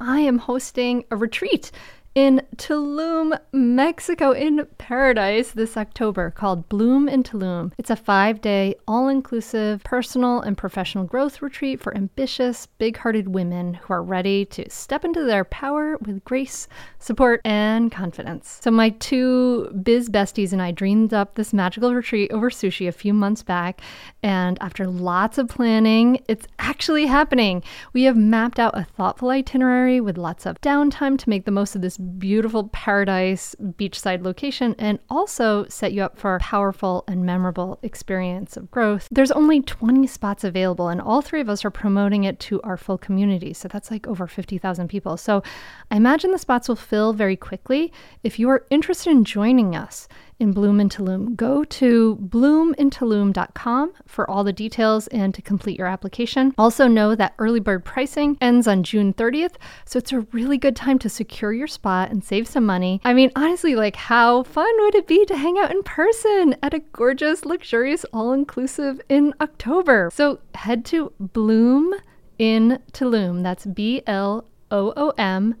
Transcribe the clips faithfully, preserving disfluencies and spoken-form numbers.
I am hosting a retreat in Tulum, Mexico, in paradise this October called Bloom in Tulum. It's a five-day, all-inclusive, personal and professional growth retreat for ambitious, big-hearted women who are ready to step into their power with grace, support, and confidence. So my two biz besties and I dreamed up this magical retreat over sushi a few months back, and after lots of planning, it's actually happening. We have mapped out a thoughtful itinerary with lots of downtime to make the most of this beautiful paradise beachside location and also set you up for a powerful and memorable experience of growth. There's only twenty spots available, and all three of us are promoting it to our full community. So that's like over fifty thousand people. So I imagine the spots will fill very quickly. If you are interested in joining us in Bloom in Tulum, go to bloom in tulum dot com for all the details and to complete your application. Also know that early bird pricing ends on June thirtieth, so it's a really good time to secure your spot and save some money. I mean, honestly, like how fun would it be to hang out in person at a gorgeous, luxurious, all-inclusive in October? So head to Bloom in Tulum. That's B L O O M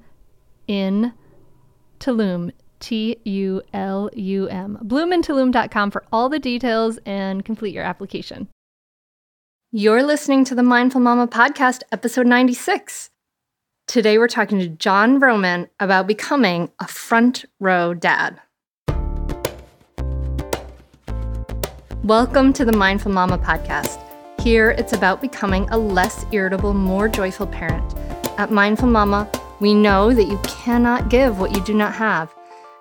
in Tulum. T U L U M. bloom in tulum dot com for all the details and complete your application. You're listening to the Mindful Mama Podcast, episode ninety-six. Today we're talking to John Roman about becoming a front row dad. Welcome to the Mindful Mama Podcast. Here it's about becoming a less irritable, more joyful parent. At Mindful Mama, we know that you cannot give what you do not have.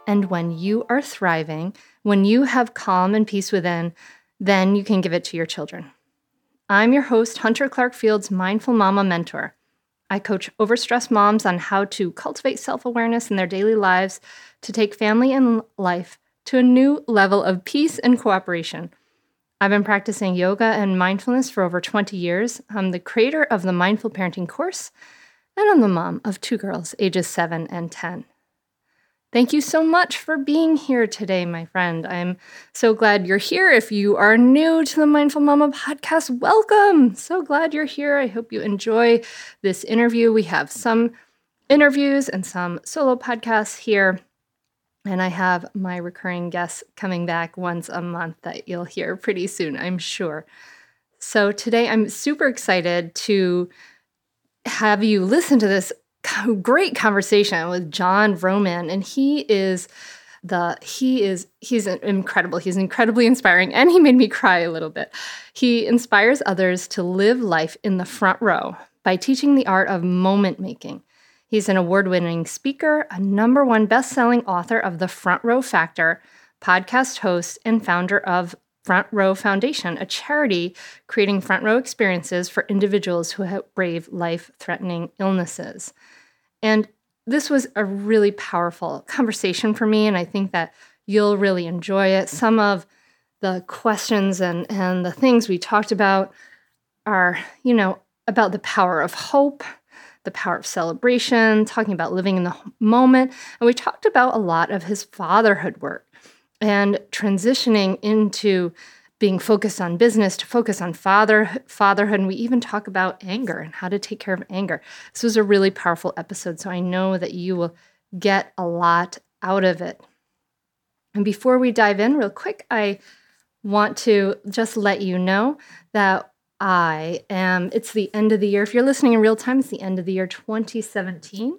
And when you are thriving, when you have calm and peace within, then you can give it to your children. I'm your host, Hunter Clark Field's Mindful Mama Mentor. I coach overstressed moms on how to cultivate self-awareness in their daily lives to take family and life to a new level of peace and cooperation. I've been practicing yoga and mindfulness for over twenty years. I'm the creator of the Mindful Parenting Course, and I'm the mom of two girls, ages seven and ten. Thank you so much for being here today, my friend. I'm so glad you're here. If you are new to the Mindful Mama Podcast, welcome. So glad you're here. I hope you enjoy this interview. We have some interviews and some solo podcasts here, and I have my recurring guests coming back once a month that you'll hear pretty soon, I'm sure. So today I'm super excited to have you listen to this great conversation with Jon Roman, and he is the he is he's incredible. He's incredibly inspiring, and he made me cry a little bit. He inspires others to live life in the front row by teaching the art of moment making. He's an award-winning speaker, a number one best-selling author of The Front Row Factor, podcast host, and founder of Front Row Foundation, a charity creating front row experiences for individuals who have brave life-threatening illnesses. And this was a really powerful conversation for me, and I think that you'll really enjoy it. Some of the questions and, and the things we talked about are, you know, about the power of hope, the power of celebration, talking about living in the moment. And we talked about a lot of his fatherhood work and transitioning into being focused on business to focus on father fatherhood. And we even talk about anger and how to take care of anger. This was a really powerful episode, so I know that you will get a lot out of it. And before we dive in real quick, I want to just let you know that I am, it's the end of the year. If you're listening in real time, it's the end of the year twenty seventeen.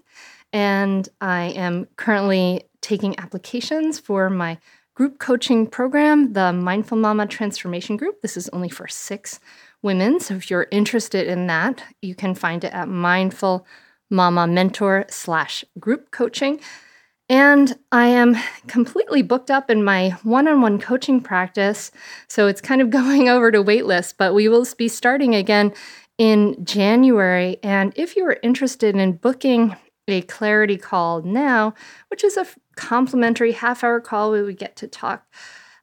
And I am currently taking applications for my group coaching program, the Mindful Mama Transformation Group. This is only for six women, so if you're interested in that, you can find it at Mindful Mama Mentor slash group coaching. And I am completely booked up in my one-on-one coaching practice, so it's kind of going over to waitlist, but we will be starting again in January. And if you are interested in booking a clarity call now, which is a complimentary half-hour call where we get to talk.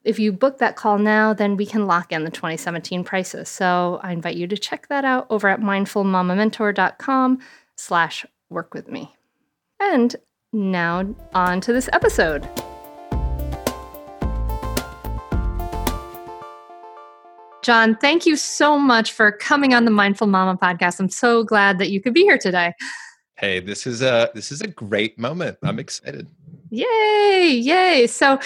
If you book that call now, then we can lock in the twenty seventeen prices. So I invite you to check that out over at mindful mama mentor dot com slash work with me. And now on to this episode. Jon, thank you so much for coming on the Mindful Mama Podcast. I'm so glad that you could be here today. Hey, this is a this is a great moment. I'm excited. Yay, yay. So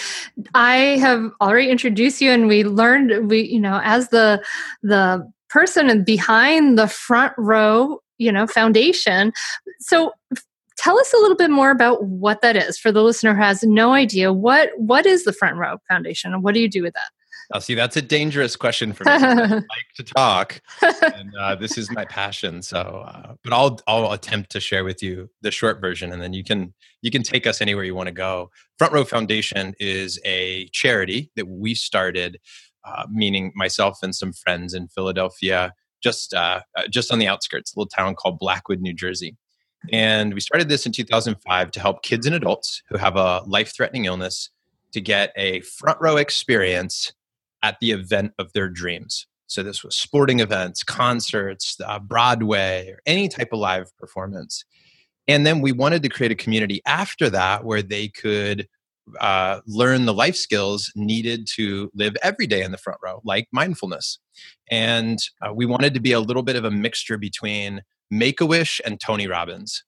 I have already introduced you, and we learned we, you know, as the the person behind the Front Row, you know, Foundation. So tell us a little bit more about what that is for the listener who has no idea. What what is the Front Row Foundation, and what do you do with that? Now, see, that's a dangerous question for me. I like to talk, and uh, this is my passion. So, uh, but I'll I'll attempt to share with you the short version, and then you can you can take us anywhere you want to go. Front Row Foundation is a charity that we started, uh, meaning myself and some friends in Philadelphia, just uh, just on the outskirts, a little town called Blackwood, New Jersey. And we started this in two thousand five to help kids and adults who have a life-threatening illness to get a front row experience at the event of their dreams. So this was sporting events, concerts, uh, Broadway, or any type of live performance. And then we wanted to create a community after that where they could uh, learn the life skills needed to live every day in the front row, like mindfulness. And uh, we wanted to be a little bit of a mixture between Make-A-Wish and Tony Robbins.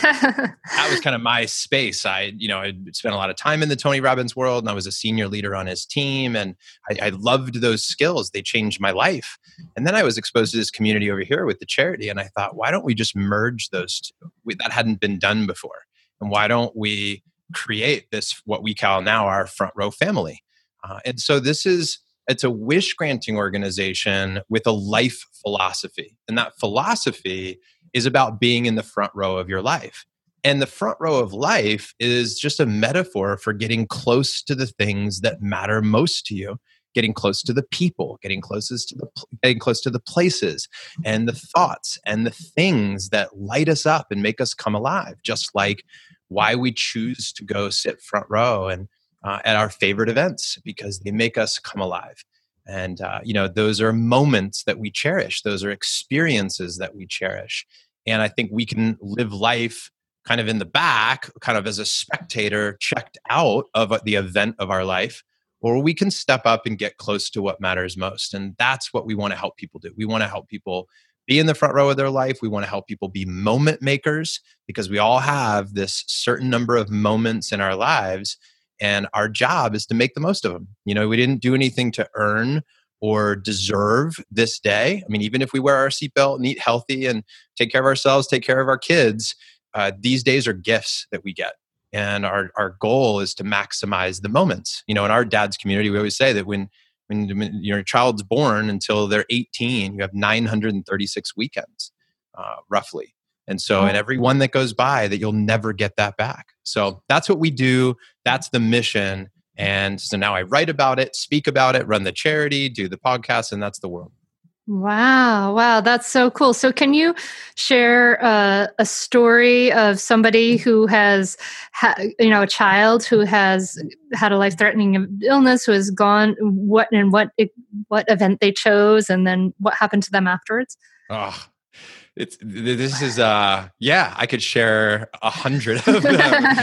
That was kind of my space. I, you know, I spent a lot of time in the Tony Robbins world, and I was a senior leader on his team, and I, I loved those skills. They changed my life. And then I was exposed to this community over here with the charity, and I thought, why don't we just merge those two? We, that hadn't been done before. And why don't we create this, what we call now our Front Row Family? Uh, and so this is, it's a wish granting organization with a life philosophy. And that philosophy is about being in the front row of your life. And the front row of life is just a metaphor for getting close to the things that matter most to you, getting close to the people, getting closest to the getting close to the places and the thoughts and the things that light us up and make us come alive, just like why we choose to go sit front row and Uh, at our favorite events, because they make us come alive. And, uh, you know, those are moments that we cherish. Those are experiences that we cherish. And I think we can live life kind of in the back, kind of as a spectator checked out of the event of our life, or we can step up and get close to what matters most. And that's what we want to help people do. We want to help people be in the front row of their life. We want to help people be moment makers, because we all have this certain number of moments in our lives. And our job is to make the most of them. You know, we didn't do anything to earn or deserve this day. I mean, even if we wear our seatbelt and eat healthy and take care of ourselves, take care of our kids, uh, these days are gifts that we get. And our, our goal is to maximize the moments. You know, in our dad's community, we always say that when, when, when your child's born until they're eighteen, you have nine hundred thirty-six weekends, uh, roughly. And so, and every one that goes by, that you'll never get that back. So that's what we do. That's the mission. And so now I write about it, speak about it, run the charity, do the podcast, and that's the world. Wow. Wow. That's so cool. So can you share uh, a story of somebody who has, ha- you know, a child who has had a life-threatening illness, who has gone, what and what, what event they chose, and then what happened to them afterwards? Oh. It's, this is, uh, yeah, I could share a hundred of them.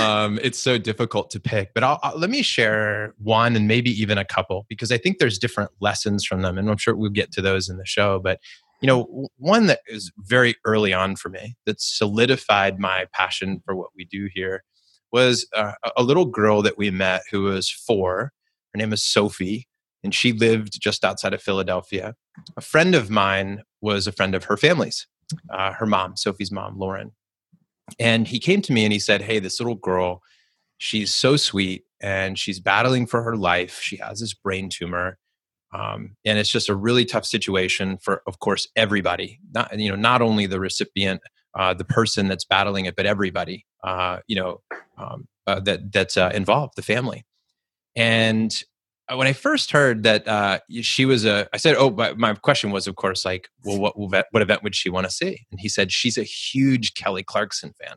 um, it's so difficult to pick, but I'll, I'll, let me share one and maybe even a couple, because I think there's different lessons from them. And I'm sure we'll get to those in the show. But, you know, one that is very early on for me that solidified my passion for what we do here was uh, a little girl that we met who was four. Her name is Sophie, and she lived just outside of Philadelphia. A friend of mine was a friend of her family's, uh, her mom, Sophie's mom, Lauren. And he came to me and he said, hey, this little girl, she's so sweet and she's battling for her life. She has this brain tumor. Um, and it's just a really tough situation for, of course, everybody, not, you know, not only the recipient, uh, the person that's battling it, but everybody, uh, you know, um, uh, that that's uh, involved, the family. And when I first heard that uh, she was a, I said, oh, but my question was, of course, like, well, what what event would she want to see? And he said, she's a huge Kelly Clarkson fan.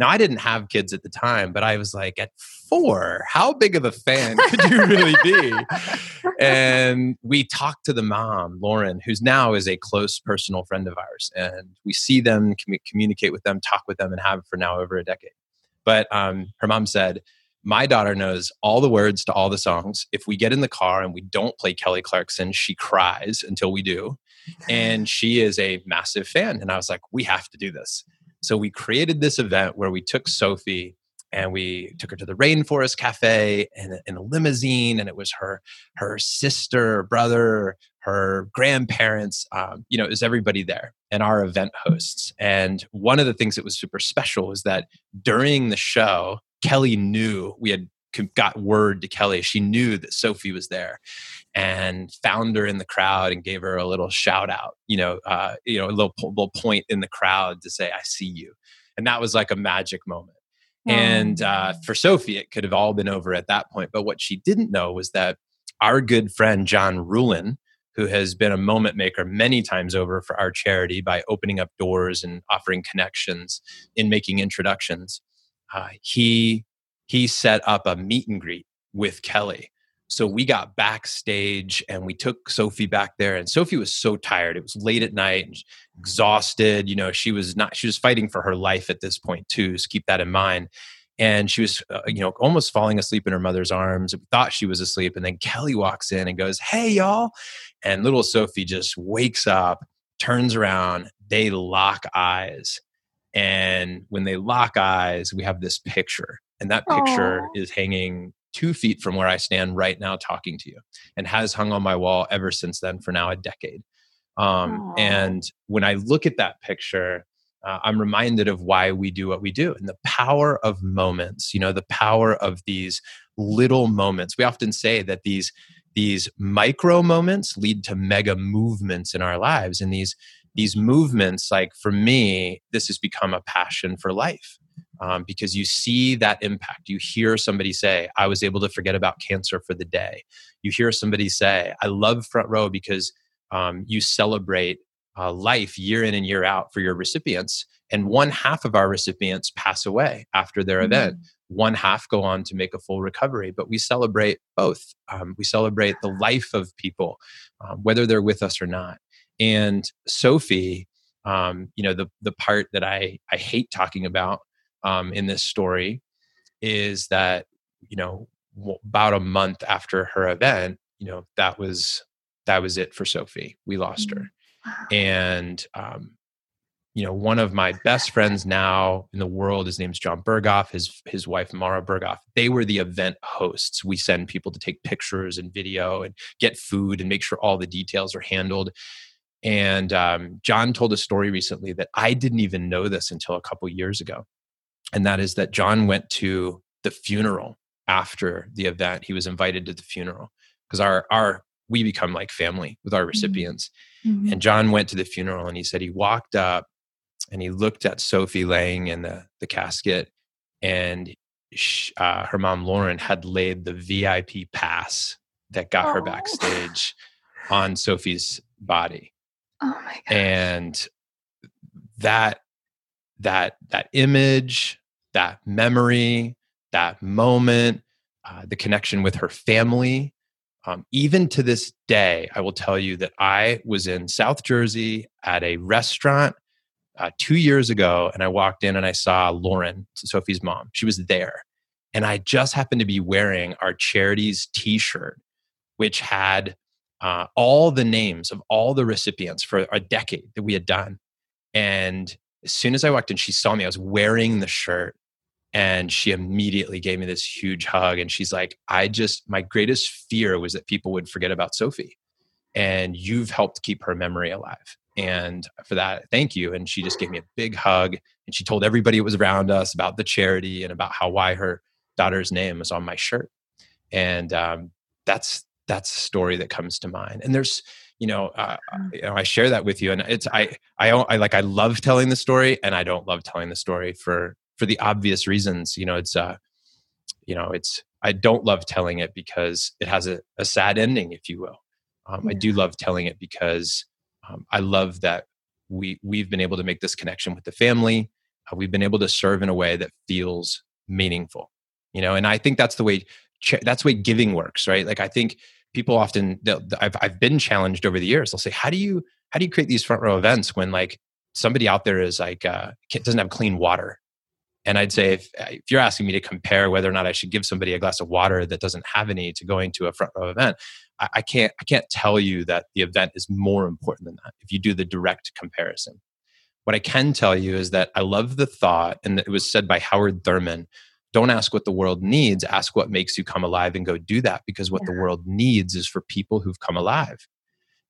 Now, I didn't have kids at the time, but I was like, at four, how big of a fan could you really be? And we talked to the mom, Lauren, who's now is a close personal friend of ours. And we see them, com- communicate with them, talk with them, and have for now over a decade. But um, her mom said, my daughter knows all the words to all the songs. If we get in the car and we don't play Kelly Clarkson, she cries until we do. And she is a massive fan. And I was like, we have to do this. So we created this event where we took Sophie and we took her to the Rainforest Cafe in a, in a limousine, and it was her, her sister, brother, her grandparents, um, you know, it was everybody there and our event hosts. And one of the things that was super special was that during the show, Kelly knew we had got word to Kelly. She knew that Sophie was there and found her in the crowd and gave her a little shout out, you know, uh, you know, a little, little point in the crowd to say, I see you. And that was like a magic moment. Wow. And uh, for Sophie, it could have all been over at that point. But what she didn't know was that our good friend, John Ruhlin, who has been a moment maker many times over for our charity by opening up doors and offering connections and making introductions, uh, he he set up a meet and greet with Kelly. So we got backstage and we took Sophie back there, and Sophie was so tired. It was late at night and exhausted. You know, she was not, she was fighting for her life at this point too. So keep that in mind. And she was, uh, you know, almost falling asleep in her mother's arms. We thought she was asleep. And then Kelly walks in and goes, hey, y'all. And little Sophie just wakes up, turns around, they lock eyes. And when they lock eyes, we have this picture. And that picture Aww. Is hanging two feet from where I stand right now talking to you, and has hung on my wall ever since then for now a decade. Um, and when I look at that picture, Uh, I'm reminded of why we do what we do and the power of moments, you know, the power of these little moments. We often say that these, these micro moments lead to mega movements in our lives. And these, these movements, like for me, this has become a passion for life um, because you see that impact. You hear somebody say, I was able to forget about cancer for the day. You hear somebody say, I love Front Row because um, you celebrate Uh, life year in and year out for your recipients. And one half of our recipients pass away after their mm-hmm. event. One half go on to make a full recovery, but we celebrate both. Um, we celebrate the life of people, um, whether they're with us or not. And Sophie, um, you know, the the part that I, I hate talking about um, in this story is that, you know, w- about a month after her event, you know, that was, that was it for Sophie. We lost mm-hmm. her. And, um, you know, one of my best friends now in the world, his name's Jon Berghoff, his, his wife, Mara Berghoff, they were the event hosts. We send people to take pictures and video and get food and make sure all the details are handled. And, um, John told a story recently that I didn't even know this until a couple years ago. And that is that John went to the funeral after the event. He was invited to the funeral because our, our, we become like family with our recipients. Mm-hmm. And John went to the funeral and he said he walked up and he looked at Sophie laying in the, the casket, and she, uh, her mom, Lauren, had laid the V I P pass that got oh. her backstage on Sophie's body. Oh my gosh. And that, that, that image, that memory, that moment, uh, the connection with her family. Um, even to this day, I will tell you that I was in South Jersey at a restaurant uh, two years ago, and I walked in and I saw Lauren, Sophie's mom. She was there. And I just happened to be wearing our charity's t-shirt, which had uh, all the names of all the recipients for a decade that we had done. And as soon as I walked in, she saw me. I was wearing the shirt. And she immediately gave me this huge hug. And she's like, I just, my greatest fear was that people would forget about Sophie. And you've helped keep her memory alive. And for that, thank you. And she just gave me a big hug. And she told everybody who was around us about the charity and about how, why her daughter's name was on my shirt. And um, that's, that's the story that comes to mind. And there's, you know, uh, you know, I share that with you. And it's, I, I, I like, I love telling the story, and I don't love telling the story for, for the obvious reasons. You know, it's, uh, you know, it's, I don't love telling it because it has a, a sad ending, if you will. Um, yeah. I do love telling it because um, I love that we, we've been able to make this connection with the family. Uh, we've been able to serve in a way that feels meaningful, you know, and I think that's the way, that's the way giving works, right? Like, I think people often, I've, I've been challenged over the years. They'll say, how do you, how do you create these front row events when like somebody out there is like, uh, doesn't have clean water? And I'd say, if, if you're asking me to compare whether or not I should give somebody a glass of water that doesn't have any to going to a front row event, I, I can't I can't tell you that the event is more important than that if you do the direct comparison. What I can tell you is that I love the thought, and it was said by Howard Thurman, don't ask what the world needs, ask what makes you come alive and go do that, because what yeah. the world needs is for people who've come alive.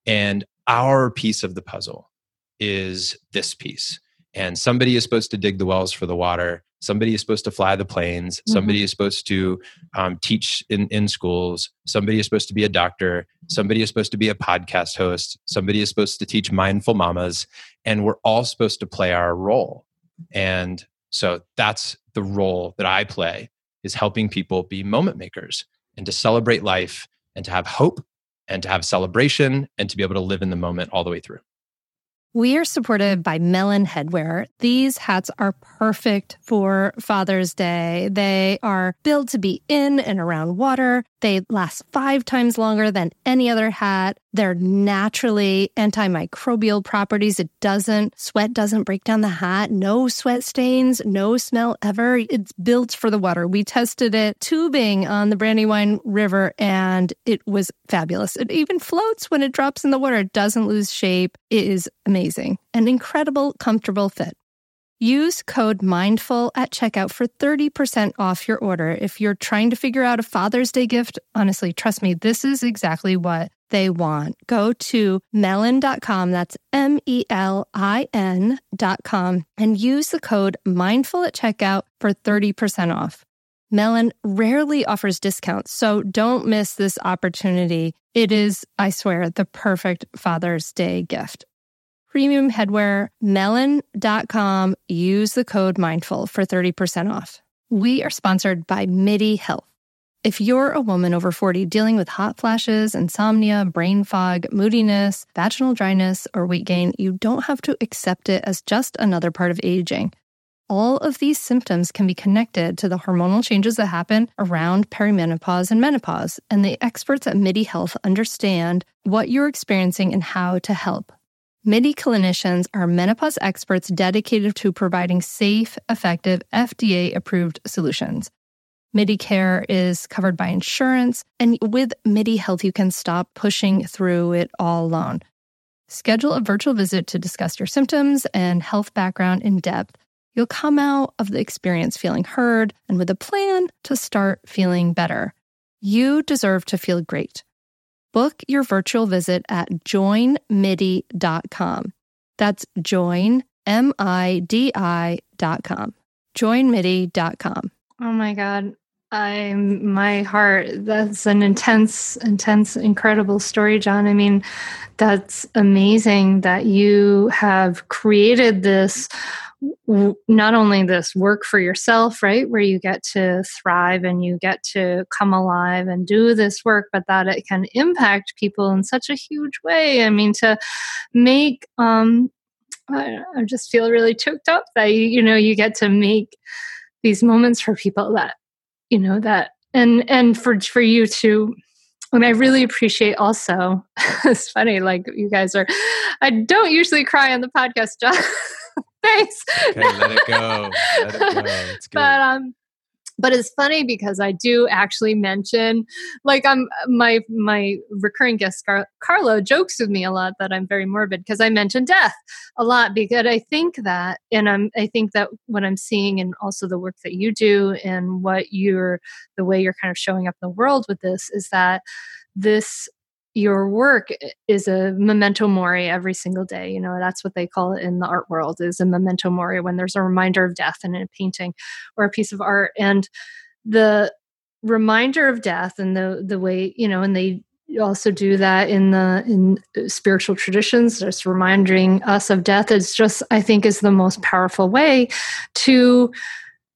And our piece of the puzzle is this piece. And somebody is supposed to dig the wells for the water. Somebody is supposed to fly the planes. Mm-hmm. Somebody is supposed to um, teach in, in schools. Somebody is supposed to be a doctor. Somebody is supposed to be a podcast host. Somebody is supposed to teach mindful mamas. And we're all supposed to play our role. And so that's the role that I play, is helping people be moment makers and to celebrate life and to have hope and to have celebration and to be able to live in the moment all the way through. We are supported by Melon Headwear. These hats are perfect for Father's Day. They are built to be in and around water. They last five times longer than any other hat. They're naturally antimicrobial properties. It doesn't, sweat doesn't break down the hat. No sweat stains, no smell ever. It's built for the water. We tested it tubing on the Brandywine River and it was fabulous. It even floats when it drops in the water. It doesn't lose shape. It is amazing. An incredible, comfortable fit. Use code MINDFUL at checkout for thirty percent off your order. If you're trying to figure out a Father's Day gift, honestly, trust me, this is exactly what they want. Go to melin dot com, that's M E L I N dot com, and use the code MINDFUL at checkout for thirty percent off. Melon rarely offers discounts, so don't miss this opportunity. It is, I swear, the perfect Father's Day gift. Premium headwear, melin dot com. Use the code MINDFUL for thirty percent off. We are sponsored by MIDI Health. If you're a woman over forty dealing with hot flashes, insomnia, brain fog, moodiness, vaginal dryness, or weight gain, you don't have to accept it as just another part of aging. All of these symptoms can be connected to the hormonal changes that happen around perimenopause and menopause, and the experts at MIDI Health understand what you're experiencing and how to help. MIDI clinicians are menopause experts dedicated to providing safe, effective, F D A-approved solutions. MIDI care is covered by insurance, and with MIDI Health, you can stop pushing through it all alone. Schedule a virtual visit to discuss your symptoms and health background in depth. You'll come out of the experience feeling heard and with a plan to start feeling better. You deserve to feel great. Book your virtual visit at join midi dot com. That's join, M I D I dot com. join midi dot com. Oh my God. I'm, my heart, that's an intense, intense, incredible story, Jon. I mean, that's amazing that you have created this, not only this work for yourself, right, where you get to thrive and you get to come alive and do this work, but that it can impact people in such a huge way. I mean, to make, um, I, I just feel really choked up that, you, you know, you get to make these moments for people that, you know, that, and, and for, for you to, and I really appreciate also, it's funny, like you guys are, I don't usually cry on the podcast, Jon. Thanks. Okay, let it go. Let it go. It's good. But um, but it's funny because I do actually mention, like, I'm my my recurring guest Car- Carlo jokes with me a lot that I'm very morbid because I mention death a lot, because I think that, and I'm I think that what I'm seeing, and also the work that you do and what you're the way you're kind of showing up in the world with this, is that this. Your work is a memento mori every single day. You know, that's what they call it in the art world, is a memento mori, when there's a reminder of death in a painting or a piece of art. And the reminder of death and the the way, you know, and they also do that in the in spiritual traditions, just reminding us of death is just, I think, is the most powerful way to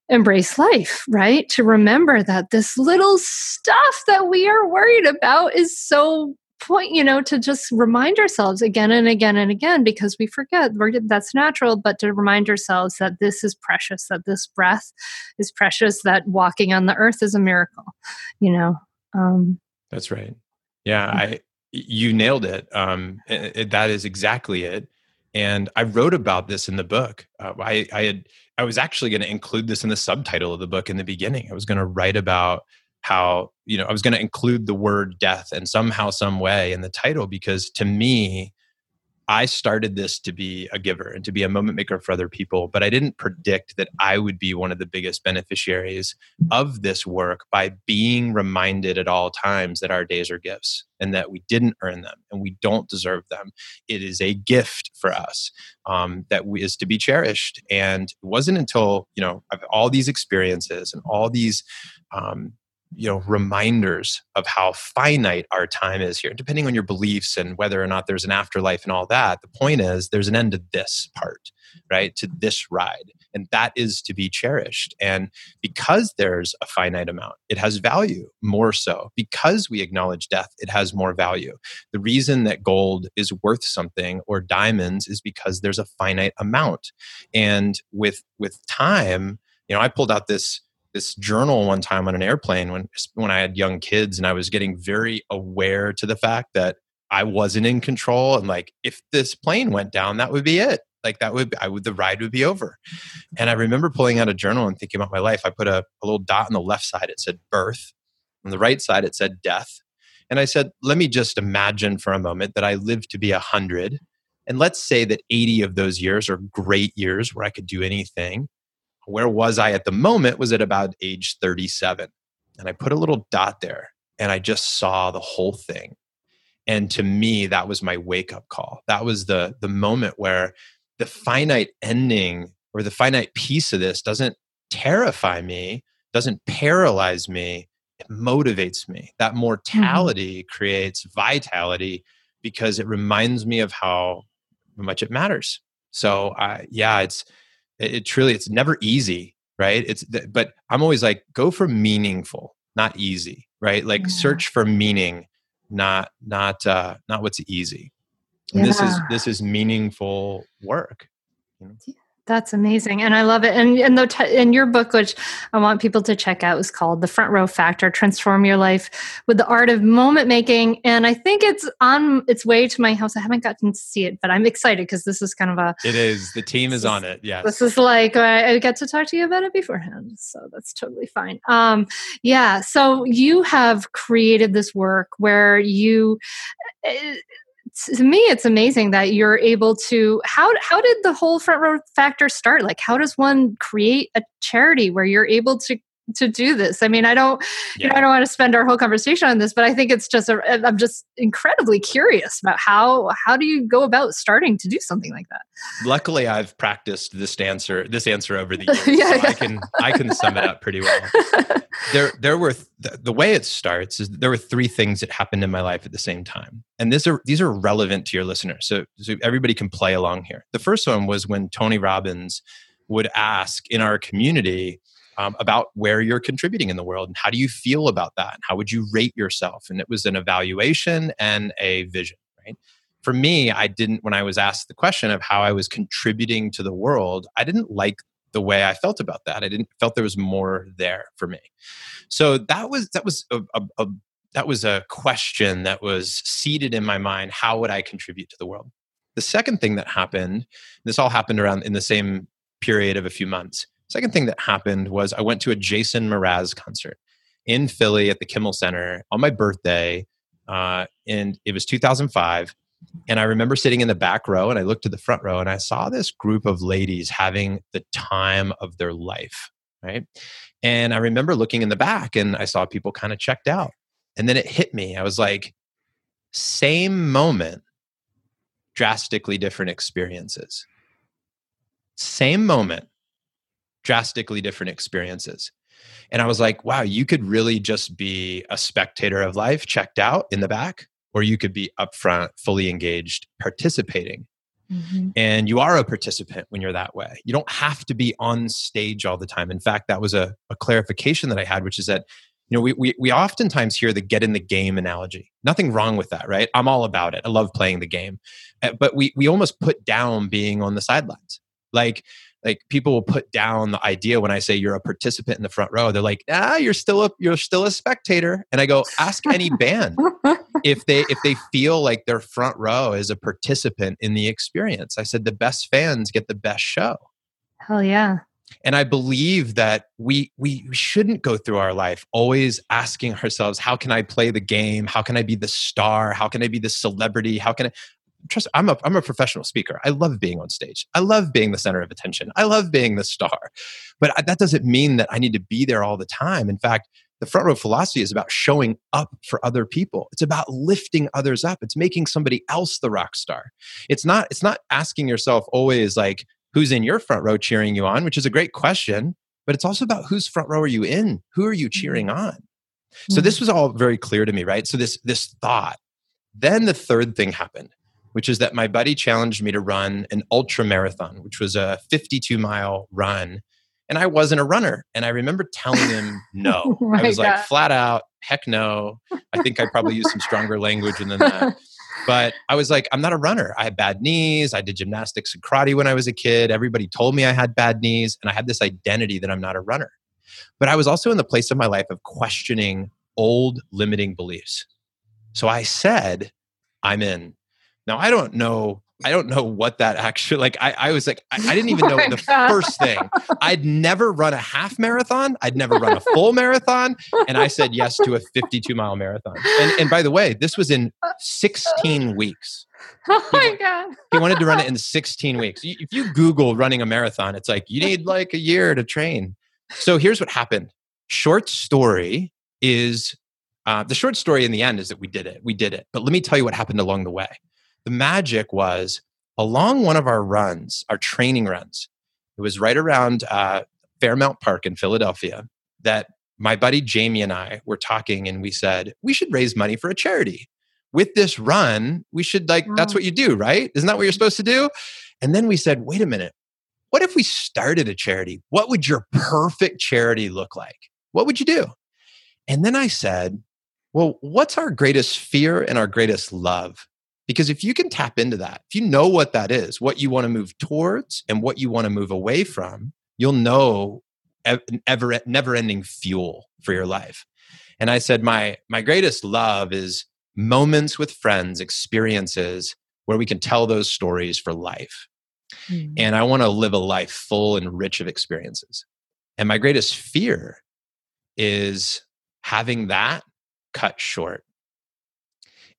embrace life, right? To remember that this little stuff that we are worried about is so point, you know, to just remind ourselves again and again and again, because we forget, we're, that's natural, but to remind ourselves that this is precious, that this breath is precious, that walking on the earth is a miracle, you know? Um, that's right. Yeah. I, you nailed it. Um, it, it that is exactly it. And I wrote about this in the book. Uh, I, I had, I was actually going to include this in the subtitle of the book in the beginning. I was going to write about how, you know, I was going to include the word death and somehow, some way in the title, because to me, I started this to be a giver and to be a moment maker for other people, but I didn't predict that I would be one of the biggest beneficiaries of this work by being reminded at all times that our days are gifts and that we didn't earn them and we don't deserve them. It is a gift for us um, that we, is to be cherished. And it wasn't until, you know, all these experiences and all these um you know, reminders of how finite our time is here, depending on your beliefs and whether or not there's an afterlife and all that. The point is there's an end to this part, right? To this ride. And that is to be cherished. And because there's a finite amount, it has value more so. Because we acknowledge death, it has more value. The reason that gold is worth something or diamonds is because there's a finite amount. And with, with time, you know, I pulled out this This journal one time on an airplane when when I had young kids, and I was getting very aware to the fact that I wasn't in control, and like if this plane went down, that would be it. Like that would I would the ride would be over. And I remember pulling out a journal and thinking about my life. I put a, a little dot on the left side. It said birth. On the right side, it said death. And I said, let me just imagine for a moment that I live to be a hundred, and let's say that eighty of those years are great years where I could do anything. Where was I at the moment was at about age thirty-seven. And I put a little dot there and I just saw the whole thing. And to me, that was my wake-up call. That was the, the moment where the finite ending or the finite piece of this doesn't terrify me, doesn't paralyze me, it motivates me. That mortality mm-hmm. creates vitality because it reminds me of how much it matters. So I, yeah, it's... It, it truly, it's never easy, right? It's, th- but I'm always like, go for meaningful, not easy, right? Like yeah. search for meaning, not, not, uh, not what's easy. And yeah. this is, this is meaningful work. You know? That's amazing. And I love it. And, and the, t- and your book, which I want people to check out, is called The Front Row Factor, Transform Your Life with the Art of Moment Making. And I think it's on its way to my house. I haven't gotten to see it, but I'm excited because this is kind of a... It is. The team is, is on it. Yes. This is like, I, I got to talk to you about it beforehand. So that's totally fine. Um, yeah. So you have created this work where you... It, to me, it's amazing that you're able to, how how did the whole Front Row Factor start? Like, how does one create a charity where you're able to, to do this? I mean, I don't, yeah. you know, I don't want to spend our whole conversation on this, but I think it's just, a, I'm just incredibly curious about how, how do you go about starting to do something like that? Luckily, I've practiced this answer, this answer over the years. yeah, so yeah. I can, I can sum it up pretty well. There, there were, th- the way it starts is there were three things that happened in my life at the same time. And these are, these are relevant to your listeners. So, so everybody can play along here. The first one was when Tony Robbins would ask in our community um, about where you're contributing in the world and how do you feel about that? And how would you rate yourself? And it was an evaluation and a vision, right? For me, I didn't, when I was asked the question of how I was contributing to the world, I didn't like the way I felt about that. I didn't felt there was more there for me. So that was that was a, a, a that was a question that was seated in my mind. How would I contribute to the world? The second thing that happened, this all happened around in the same period of a few months. Second thing that happened was I went to a Jason Mraz concert in Philly at the Kimmel Center on my birthday, uh, and it was two thousand five. And I remember sitting in the back row and I looked to the front row and I saw this group of ladies having the time of their life, right? And I remember looking in the back and I saw people kind of checked out. And then it hit me. I was like, same moment, drastically different experiences. Same moment, drastically different experiences. And I was like, wow, you could really just be a spectator of life, checked out in the back. Or you could be upfront, fully engaged, participating. Mm-hmm. And you are a participant when you're that way. You don't have to be on stage all the time. In fact, that was a, a clarification that I had, which is that, you know, we, we we oftentimes hear the get in the game analogy. Nothing wrong with that, right? I'm all about it. I love playing the game. But we we almost put down being on the sidelines. Like, like people will put down the idea when I say you're a participant in the front row. They're like, ah, you're still a you're still a spectator. And I go, ask any band if they if they feel like their front row is a participant in the experience. I said the best fans get the best show. Hell yeah. And I believe that we we shouldn't go through our life always asking ourselves, how can I play the game? How can I be the star? How can I be the celebrity? How can I trust, I'm a, I'm a professional speaker. I love being on stage. I love being the center of attention. I love being the star. But I, that doesn't mean that I need to be there all the time. In fact, the front row philosophy is about showing up for other people. It's about lifting others up. It's making somebody else the rock star. It's not, it's not asking yourself always like, who's in your front row cheering you on, which is a great question, but it's also about whose front row are you in? Who are you cheering on? Mm-hmm. So this was all very clear to me, right? So this, this thought. Then the third thing happened, which is that my buddy challenged me to run an ultra marathon, which was a fifty-two mile run. And I wasn't a runner. And I remember telling him no. I was like, God. Flat out, heck no. I think I probably used some stronger language than that. But I was like, I'm not a runner. I had bad knees. I did gymnastics and karate when I was a kid. Everybody told me I had bad knees. And I had this identity that I'm not a runner. But I was also in the place of my life of questioning old limiting beliefs. So I said, I'm in. Now, I don't know. I don't know what that actually, like, I, I was like, I, I didn't even know the first thing. I'd never run a half marathon. I'd never run a full marathon. And I said yes to a fifty-two mile marathon. And, and by the way, this was in sixteen weeks. Oh my he, God. He wanted to run it in sixteen weeks. If you Google running a marathon, it's like, you need like a year to train. So here's what happened. Short story is, uh, the short story in the end is that we did it. We did it. But let me tell you what happened along the way. The magic was along one of our runs, our training runs, it was right around uh, Fairmount Park in Philadelphia that my buddy Jamie and I were talking and we said, we should raise money for a charity. With this run, we should like, wow. That's what you do, right? Isn't that what you're supposed to do? And then we said, wait a minute, what if we started a charity? What would your perfect charity look like? What would you do? And then I said, well, what's our greatest fear and our greatest love? Because if you can tap into that, if you know what that is, what you want to move towards and what you want to move away from, you'll know an ever, never-ending fuel for your life. And I said, my, my greatest love is moments with friends, experiences where we can tell those stories for life. Mm-hmm. And I want to live a life full and rich of experiences. And my greatest fear is having that cut short.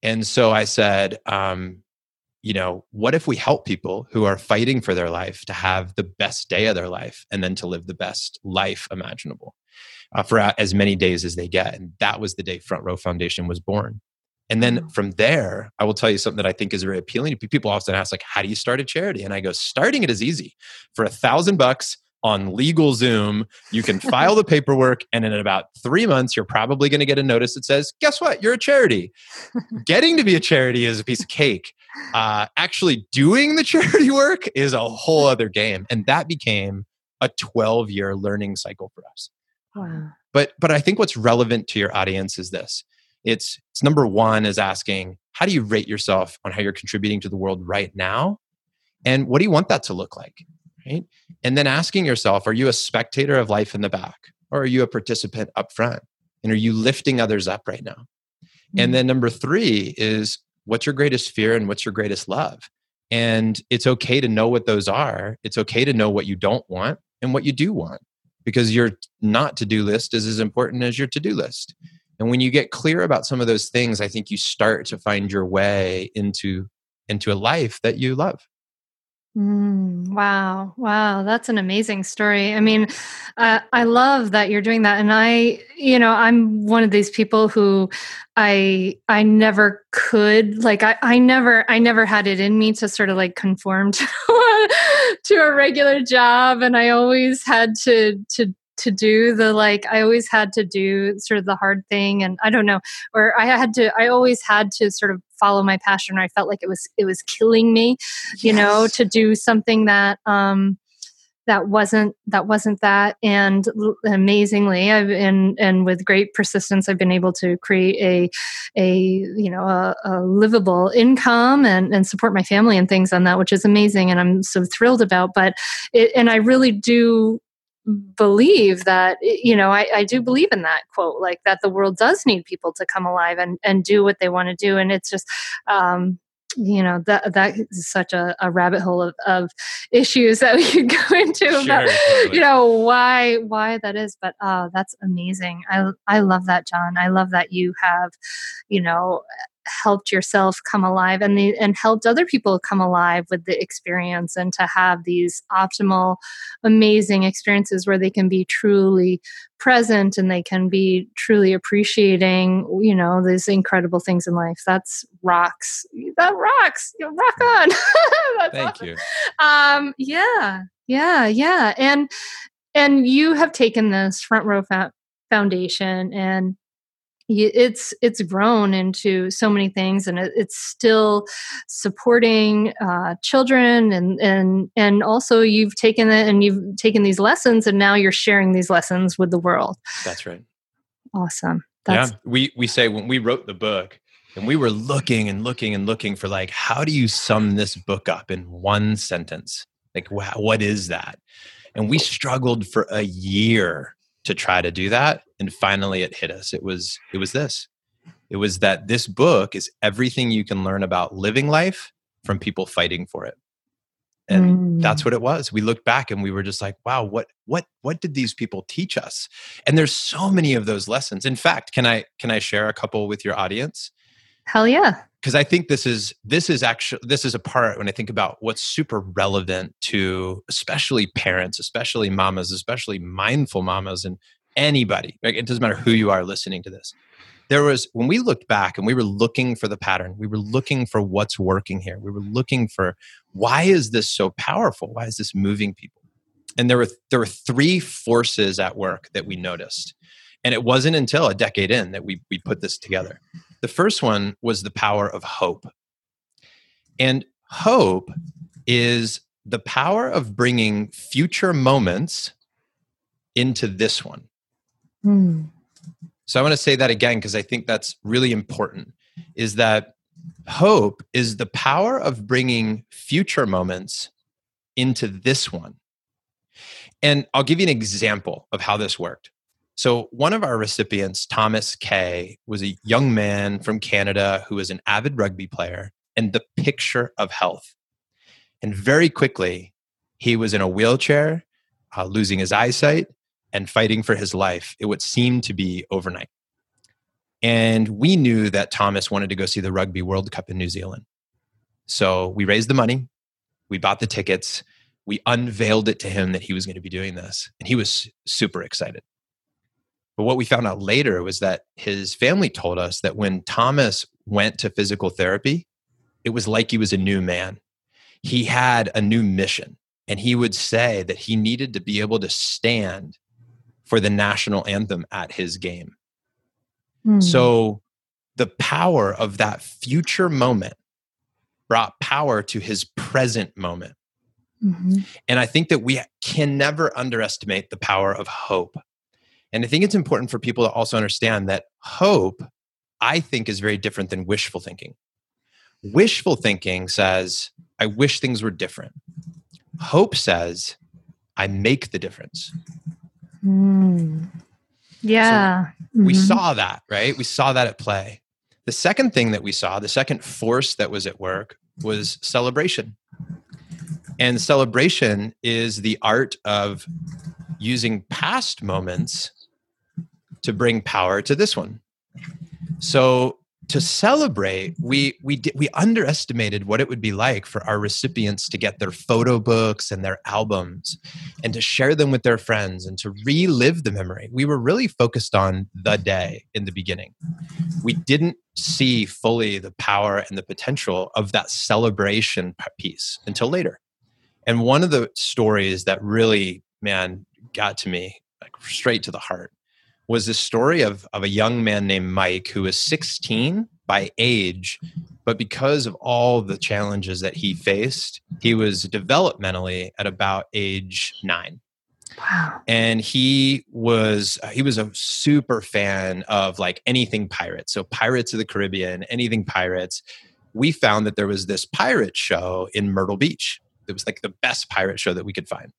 And so I said, um, you know, what if we help people who are fighting for their life to have the best day of their life and then to live the best life imaginable uh, for uh, as many days as they get? And that was the day Front Row Foundation was born. And then from there, I will tell you something that I think is very appealing to people. People often ask, like, how do you start a charity? And I go, starting it is easy. For a thousand bucks on legal Zoom, you can file the paperwork. And in about three months, you're probably going to get a notice that says, guess what? You're a charity. Getting to be a charity is a piece of cake. Uh, actually doing the charity work is a whole other game. And that became a twelve year learning cycle for us. Wow. But, but I think what's relevant to your audience is this. It's, it's number one is asking, how do you rate yourself on how you're contributing to the world right now? And what do you want that to look like? Right? And then asking yourself, are you a spectator of life in the back? Or are you a participant up front? And are you lifting others up right now? Mm-hmm. And then number three is, what's your greatest fear and what's your greatest love? And it's okay to know what those are. It's okay to know what you don't want and what you do want, because your not to-do list is as important as your to-do list. And when you get clear about some of those things, I think you start to find your way into, into a life that you love. Mm, wow. Wow. That's an amazing story. I mean, uh, I love that you're doing that. And I, you know, I'm one of these people who I, I never could, like, I, I never, I never had it in me to sort of like conform to, to a regular job. And I always had to, to, to do the, like, I always had to do sort of the hard thing. And I don't know, or I had to, I always had to sort of follow my passion. Or I felt like it was, it was killing me, you yes. know, to do something that, um, that wasn't, that wasn't that. And l- amazingly, I've been, and with great persistence, I've been able to create a, a, you know, a, a livable income and, and support my family and things on that, which is amazing. And I'm so thrilled about, but it, and I really do believe that, you know, I, I do believe in that quote, like that the world does need people to come alive and, and do what they want to do. And it's just, um, you know, that that is such a, a rabbit hole of, of issues that we could go into sure, about, totally. You know, why why that is. But oh, that's amazing. I I love that, John. I love that you have, you know, helped yourself come alive and the, and helped other people come alive with the experience, and to have these optimal, amazing experiences where they can be truly present and they can be truly appreciating, you know, these incredible things in life. That's rocks. That rocks. You know, rock on. That's Thank awesome. you. Um, yeah, yeah, yeah. And, and you have taken this Front Row fa- Foundation and it's it's grown into so many things, and it's still supporting uh, children, and and and also you've taken it and you've taken these lessons, and now you're sharing these lessons with the world. That's right. Awesome. That's- yeah, we we say when we wrote the book, and we were looking and looking and looking for like, how do you sum this book up in one sentence? Like, wow, what is that? And we struggled for a year to try to do that. And finally it hit us. It was, it was this, it was that this book is everything you can learn about living life from people fighting for it. And mm. that's what it was. We looked back and we were just like, wow, what, what, what did these people teach us? And there's so many of those lessons. In fact, can I, can I share a couple with your audience? Hell yeah. Cause I think this is, this is actually, this is a part when I think about what's super relevant to especially parents, especially mamas, especially mindful mamas, and anybody, like, it doesn't matter who you are listening to this. There was, when we looked back and we were looking for the pattern, we were looking for what's working here. We were looking for, why is this so powerful? Why is this moving people? And there were, there were three forces at work that we noticed. And it wasn't until a decade in that we we put this together. The first one was the power of hope. And hope is the power of bringing future moments into this one. Mm. So I want to say that again, because I think that's really important, is that hope is the power of bringing future moments into this one. And I'll give you an example of how this worked. So one of our recipients, Thomas Kay, was a young man from Canada who was an avid rugby player and the picture of health. And very quickly, he was in a wheelchair, uh, losing his eyesight and fighting for his life. It would seem to be overnight. And we knew that Thomas wanted to go see the Rugby World Cup in New Zealand. So we raised the money, we bought the tickets, we unveiled it to him that he was going to be doing this. And he was super excited. But what we found out later was that his family told us that when Thomas went to physical therapy, it was like he was a new man. He had a new mission. And he would say that he needed to be able to stand for the national anthem at his game. Mm. So the power of that future moment brought power to his present moment. Mm-hmm. And I think that we can never underestimate the power of hope. And I think it's important for people to also understand that hope, I think, is very different than wishful thinking. Wishful thinking says, I wish things were different. Hope says, I make the difference. Mm. Yeah. So mm-hmm. We saw that, right? We saw that at play. The second thing that we saw, the second force that was at work, was celebration. And celebration is the art of using past moments to bring power to this one. So to celebrate, we we did, we underestimated what it would be like for our recipients to get their photo books and their albums and to share them with their friends and to relive the memory. We were really focused on the day in the beginning. We didn't see fully the power and the potential of that celebration piece until later. And one of the stories that really, man, got to me, like straight to the heart, was this story of, of a young man named Mike who was sixteen by age, but because of all the challenges that he faced, he was developmentally at about age nine. Wow. And he was, he was a super fan of like anything pirates. So Pirates of the Caribbean, anything pirates. We found that there was this pirate show in Myrtle Beach. It was like the best pirate show that we could find.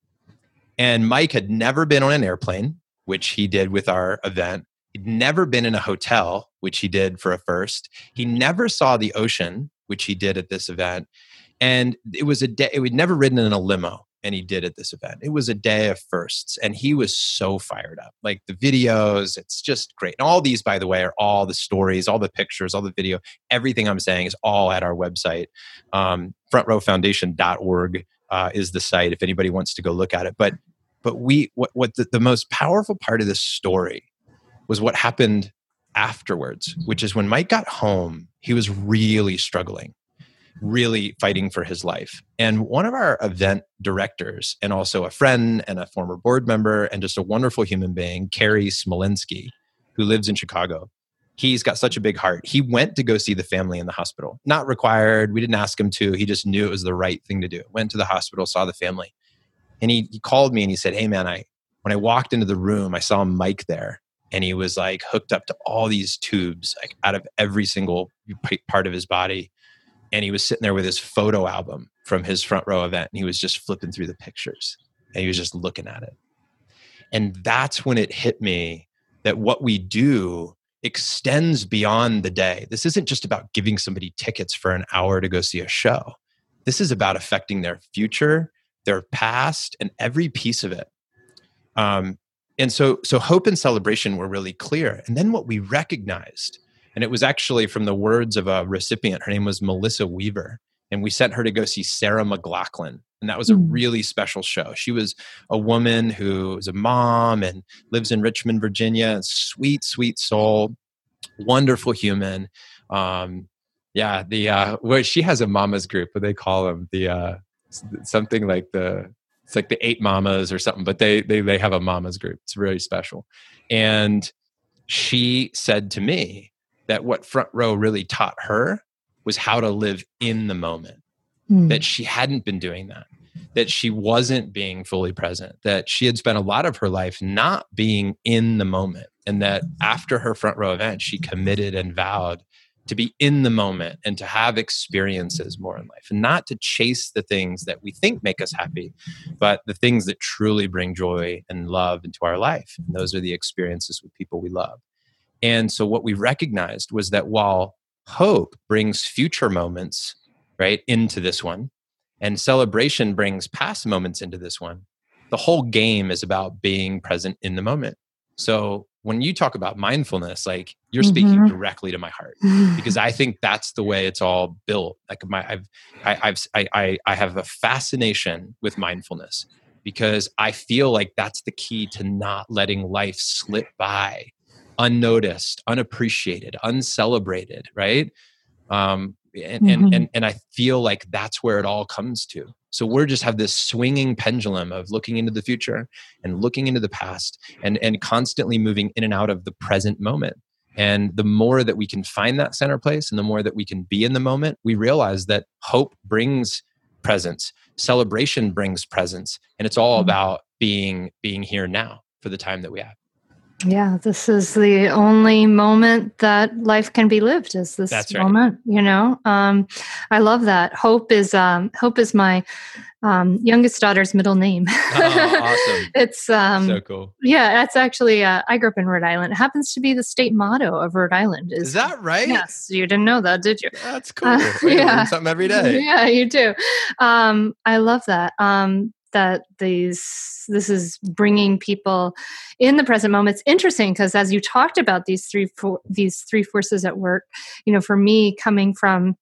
And Mike had never been on an airplane, which he did with our event. He'd never been in a hotel, which he did for a first. He never saw the ocean, which he did at this event. And it was a day, de- he had never ridden in a limo. and he did at this event. It was a day of firsts, and he was so fired up. Like the videos, it's just great. And all these, by the way, are all the stories, all the pictures, all the video. Everything I'm saying is all at our website. Um, front row foundation dot org uh, is the site if anybody wants to go look at it. But but we what what the, the most powerful part of this story was what happened afterwards, which is when Mike got home, he was really struggling. Really fighting for his life. And one of our event directors, and also a friend and a former board member, and just a wonderful human being, Carrie Smolinski, who lives in Chicago, he's got such a big heart. He went to go see the family in the hospital. Not required. We didn't ask him to. He just knew it was the right thing to do. Went to the hospital, saw the family. And he, he called me and he said, hey man, I when I walked into the room, I saw Mike there. And he was like hooked up to all these tubes like out of every single part of his body. And he was sitting there with his photo album from his front row event. And he was just flipping through the pictures. And he was just looking at it. And that's when it hit me that what we do extends beyond the day. This isn't just about giving somebody tickets for an hour to go see a show. This is about affecting their future, their past, and every piece of it. Um, and so, so hope and celebration were really clear. And then what we recognized... And it was actually from the words of a recipient. Her name was Melissa Weaver. And we sent her to go see Sarah McLachlan. And that was a really special show. She was a woman who was a mom and lives in Richmond, Virginia. Sweet, sweet soul. Wonderful human. Um, yeah, the uh, well, she has a mama's group. What they call them? The, uh, something like the... It's like the Eight Mamas or something. But they they they have a mama's group. It's really special. And she said to me, that what Front Row really taught her was how to live in the moment, mm. that she hadn't been doing that, that she wasn't being fully present, that she had spent a lot of her life not being in the moment, and that after her Front Row event, she committed and vowed to be in the moment and to have experiences more in life, and not to chase the things that we think make us happy, but the things that truly bring joy and love into our life. And those are the experiences with people we love. And so what we recognized was that while hope brings future moments, right, into this one, and celebration brings past moments into this one, the whole game is about being present in the moment. So when you talk about mindfulness, like you're mm-hmm. speaking directly to my heart, because I think that's the way it's all built. Like my, I've, I, I've, I, I, I have a fascination with mindfulness because I feel like that's the key to not letting life slip by. Unnoticed, unappreciated, uncelebrated, right? Um, and, mm-hmm. and, and, and I feel like that's where it all comes to. So we're just have this swinging pendulum of looking into the future and looking into the past and, and constantly moving in and out of the present moment. And the more that we can find that center place and the more that we can be in the moment, we realize that hope brings presence, celebration brings presence, and it's all mm-hmm. about being, being here now for the time that we have. Yeah, this is the only moment that life can be lived is this That's right. moment, you know? Um, I love that. Hope is um, Hope is my um, youngest daughter's middle name. Oh, awesome. It's um, so cool. Yeah, that's actually, uh, I grew up in Rhode Island. It happens to be the state motto of Rhode Island. Is, is that right? Yes, you didn't know that, did you? That's cool. Uh, Wait, yeah. I learn something every day. Yeah, you do. Um, I love that. Um that these, this is bringing people in the present moment. It's interesting because as you talked about these three, four, these three forces at work, you know, for me coming from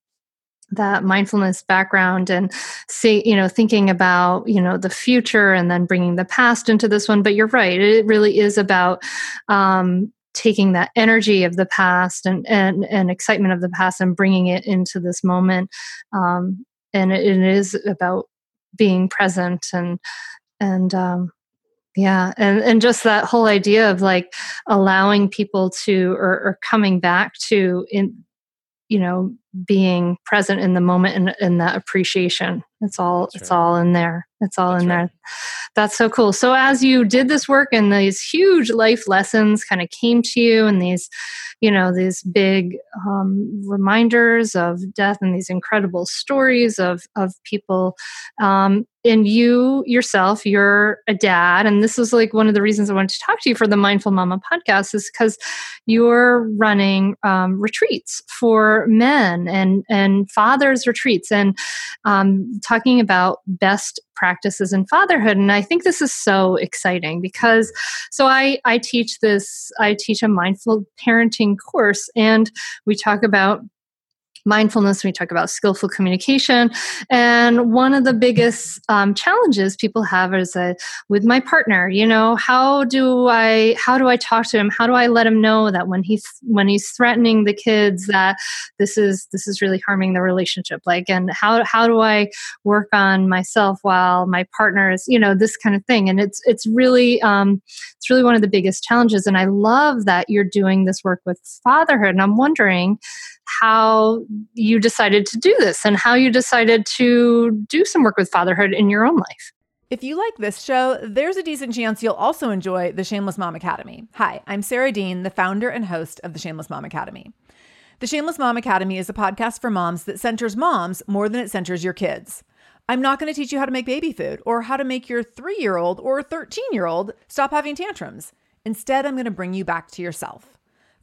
that mindfulness background and see, you know, thinking about, you know, the future and then bringing the past into this one, but you're right. It really is about, um, taking that energy of the past and, and, and excitement of the past and bringing it into this moment. Um, and it, it is about being present and, and, um, yeah. And, and just that whole idea of like allowing people to, or, or coming back to in, you know, being present in the moment and, and that appreciation. It's all, That's it's right. all in there. It's all That's in right. there. That's so cool. So as you did this work and these huge life lessons kind of came to you and these, you know, these big um, reminders of death and these incredible stories of, of people um, and you yourself, you're a dad. And this is like one of the reasons I wanted to talk to you for the Mindful Mama podcast is because you're running um, retreats for men meditation and and fathers retreats and um, talking about best practices in fatherhood. And I think this is so exciting because so I, I teach this, I teach a mindful parenting course, and we talk about mindfulness, we talk about skillful communication. And one of the biggest um, challenges people have is uh, with my partner, you know, how do I, how do I talk to him? How do I let him know that when he's, when he's threatening the kids that this is, this is really harming the relationship? Like, and how, how do I work on myself while my partner is, you know, this kind of thing. And it's, it's really, um, it's really one of the biggest challenges. And I love that you're doing this work with fatherhood. And I'm wondering how you decided to do this and how you decided to do some work with fatherhood in your own life. If you like this show, there's a decent chance you'll also enjoy the Shameless Mom Academy. Hi, I'm Sarah Dean, the founder and host of the Shameless Mom Academy. The Shameless Mom Academy is a podcast for moms that centers moms more than it centers your kids. I'm not going to teach you how to make baby food or how to make your three-year-old or thirteen-year-old stop having tantrums. Instead, I'm going to bring you back to yourself.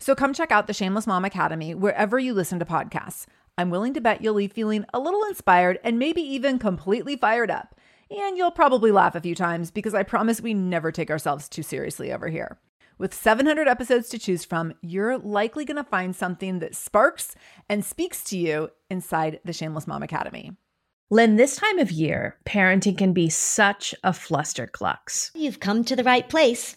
So come check out the Shameless Mom Academy wherever you listen to podcasts. I'm willing to bet you'll leave feeling a little inspired and maybe even completely fired up. And you'll probably laugh a few times because I promise we never take ourselves too seriously over here. With seven hundred episodes to choose from, you're likely going to find something that sparks and speaks to you inside the Shameless Mom Academy. Lynn, this time of year, parenting can be such a flusterclux. You've come to the right place.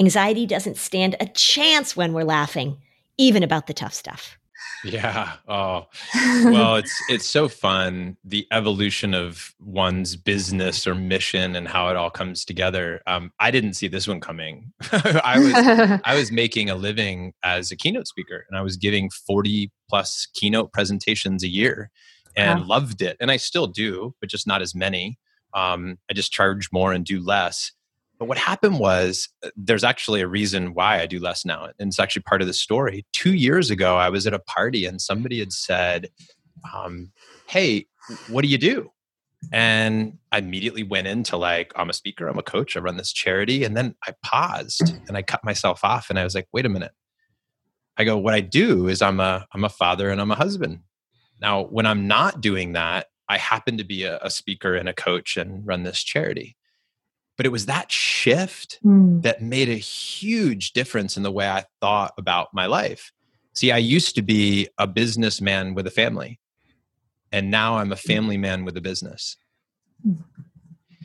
Anxiety doesn't stand a chance when we're laughing, even about the tough stuff. Yeah. Oh, well, it's it's so fun, the evolution of one's business or mission and how it all comes together. Um, I didn't see this one coming. I was I was making a living as a keynote speaker, and I was giving forty plus keynote presentations a year, and wow. Loved it. And I still do, but just not as many. Um, I just charge more and do less. But what happened was, there's actually a reason why I do less now. And it's actually part of the story. Two years ago, I was at a party and somebody had said, um, hey, what do you do? And I immediately went into like, I'm a speaker, I'm a coach, I run this charity. And then I paused and I cut myself off and I was like, wait a minute. I go, what I do is I'm a, I'm a father and I'm a husband. Now, when I'm not doing that, I happen to be a, a speaker and a coach and run this charity. But it was that shift mm. that made a huge difference in the way I thought about my life. See, I used to be a businessman with a family, and now I'm a family man with a business.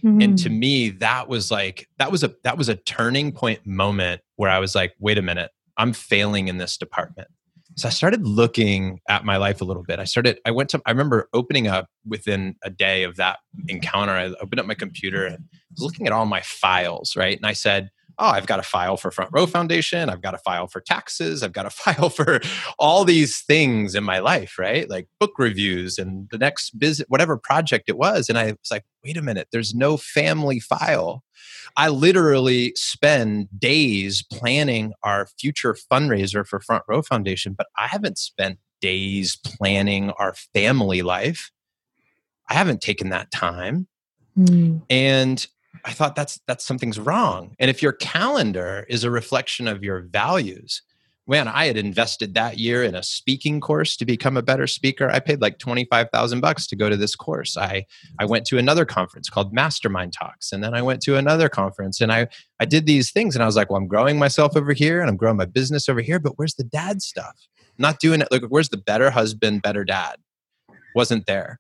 Mm. And to me, that was like, that was a, that was a turning point moment where I was like, wait a minute, I'm failing in this department. So I started looking at my life a little bit. I started, I went to, I remember opening up within a day of that encounter, I opened up my computer and was looking at all my files, right? And I said, oh, I've got to file for Front Row Foundation. I've got to file for taxes. I've got to file for all these things in my life, right? Like book reviews and the next visit, whatever project it was. And I was like, wait a minute, there's no family file. I literally spend days planning our future fundraiser for Front Row Foundation, but I haven't spent days planning our family life. I haven't taken that time. Mm. And I thought that's that's something's wrong. And if your calendar is a reflection of your values, man, I had invested that year in a speaking course to become a better speaker. I paid like twenty-five thousand bucks to go to this course. I I went to another conference called Mastermind Talks, and then I went to another conference, and I I did these things, and I was like, well, I'm growing myself over here, and I'm growing my business over here, but where's the dad stuff? I'm not doing it. Like, where's the better husband, better dad? Wasn't there.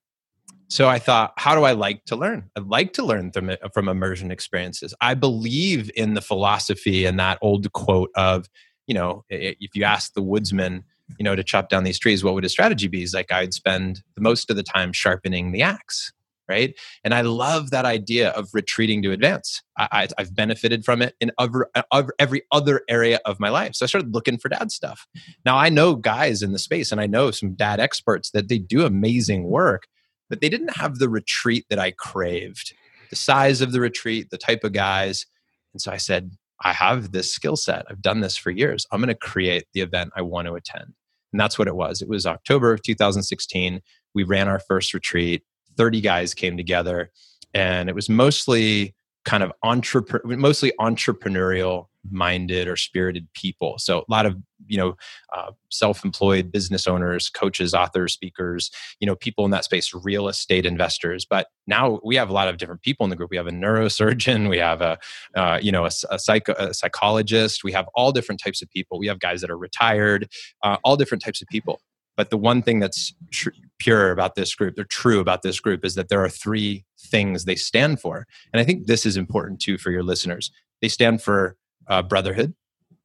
So I thought, how do I like to learn? I like to learn from, from immersion experiences. I believe in the philosophy and that old quote of, you know, if you ask the woodsman, you know, to chop down these trees, what would his strategy be? He's like, I'd spend the most of the time sharpening the axe, right? And I love that idea of retreating to advance. I, I, I've benefited from it in other, other, every other area of my life. So I started looking for dad stuff. Now I know guys in the space, and I know some dad experts that they do amazing work, but they didn't have the retreat that I craved, the size of the retreat, the type of guys. And so I said, I have this skill set. I've done this for years. I'm going to create the event I want to attend. And that's what it was. It was October of two thousand sixteen. We ran our first retreat. thirty guys came together, and it was mostly kind of entrepre- mostly entrepreneurial minded or spirited people. So a lot of, you know, uh, self-employed business owners, coaches, authors, speakers, you know, people in that space, real estate investors. But now we have a lot of different people in the group. We have a neurosurgeon, we have a, uh, you know, a, a, psycho, a psychologist, we have all different types of people. We have guys that are retired, uh, all different types of people. But the one thing that's tr- pure about this group, they're true about this group, is that there are three things they stand for. And I think this is important too for your listeners. They stand for uh, brotherhood,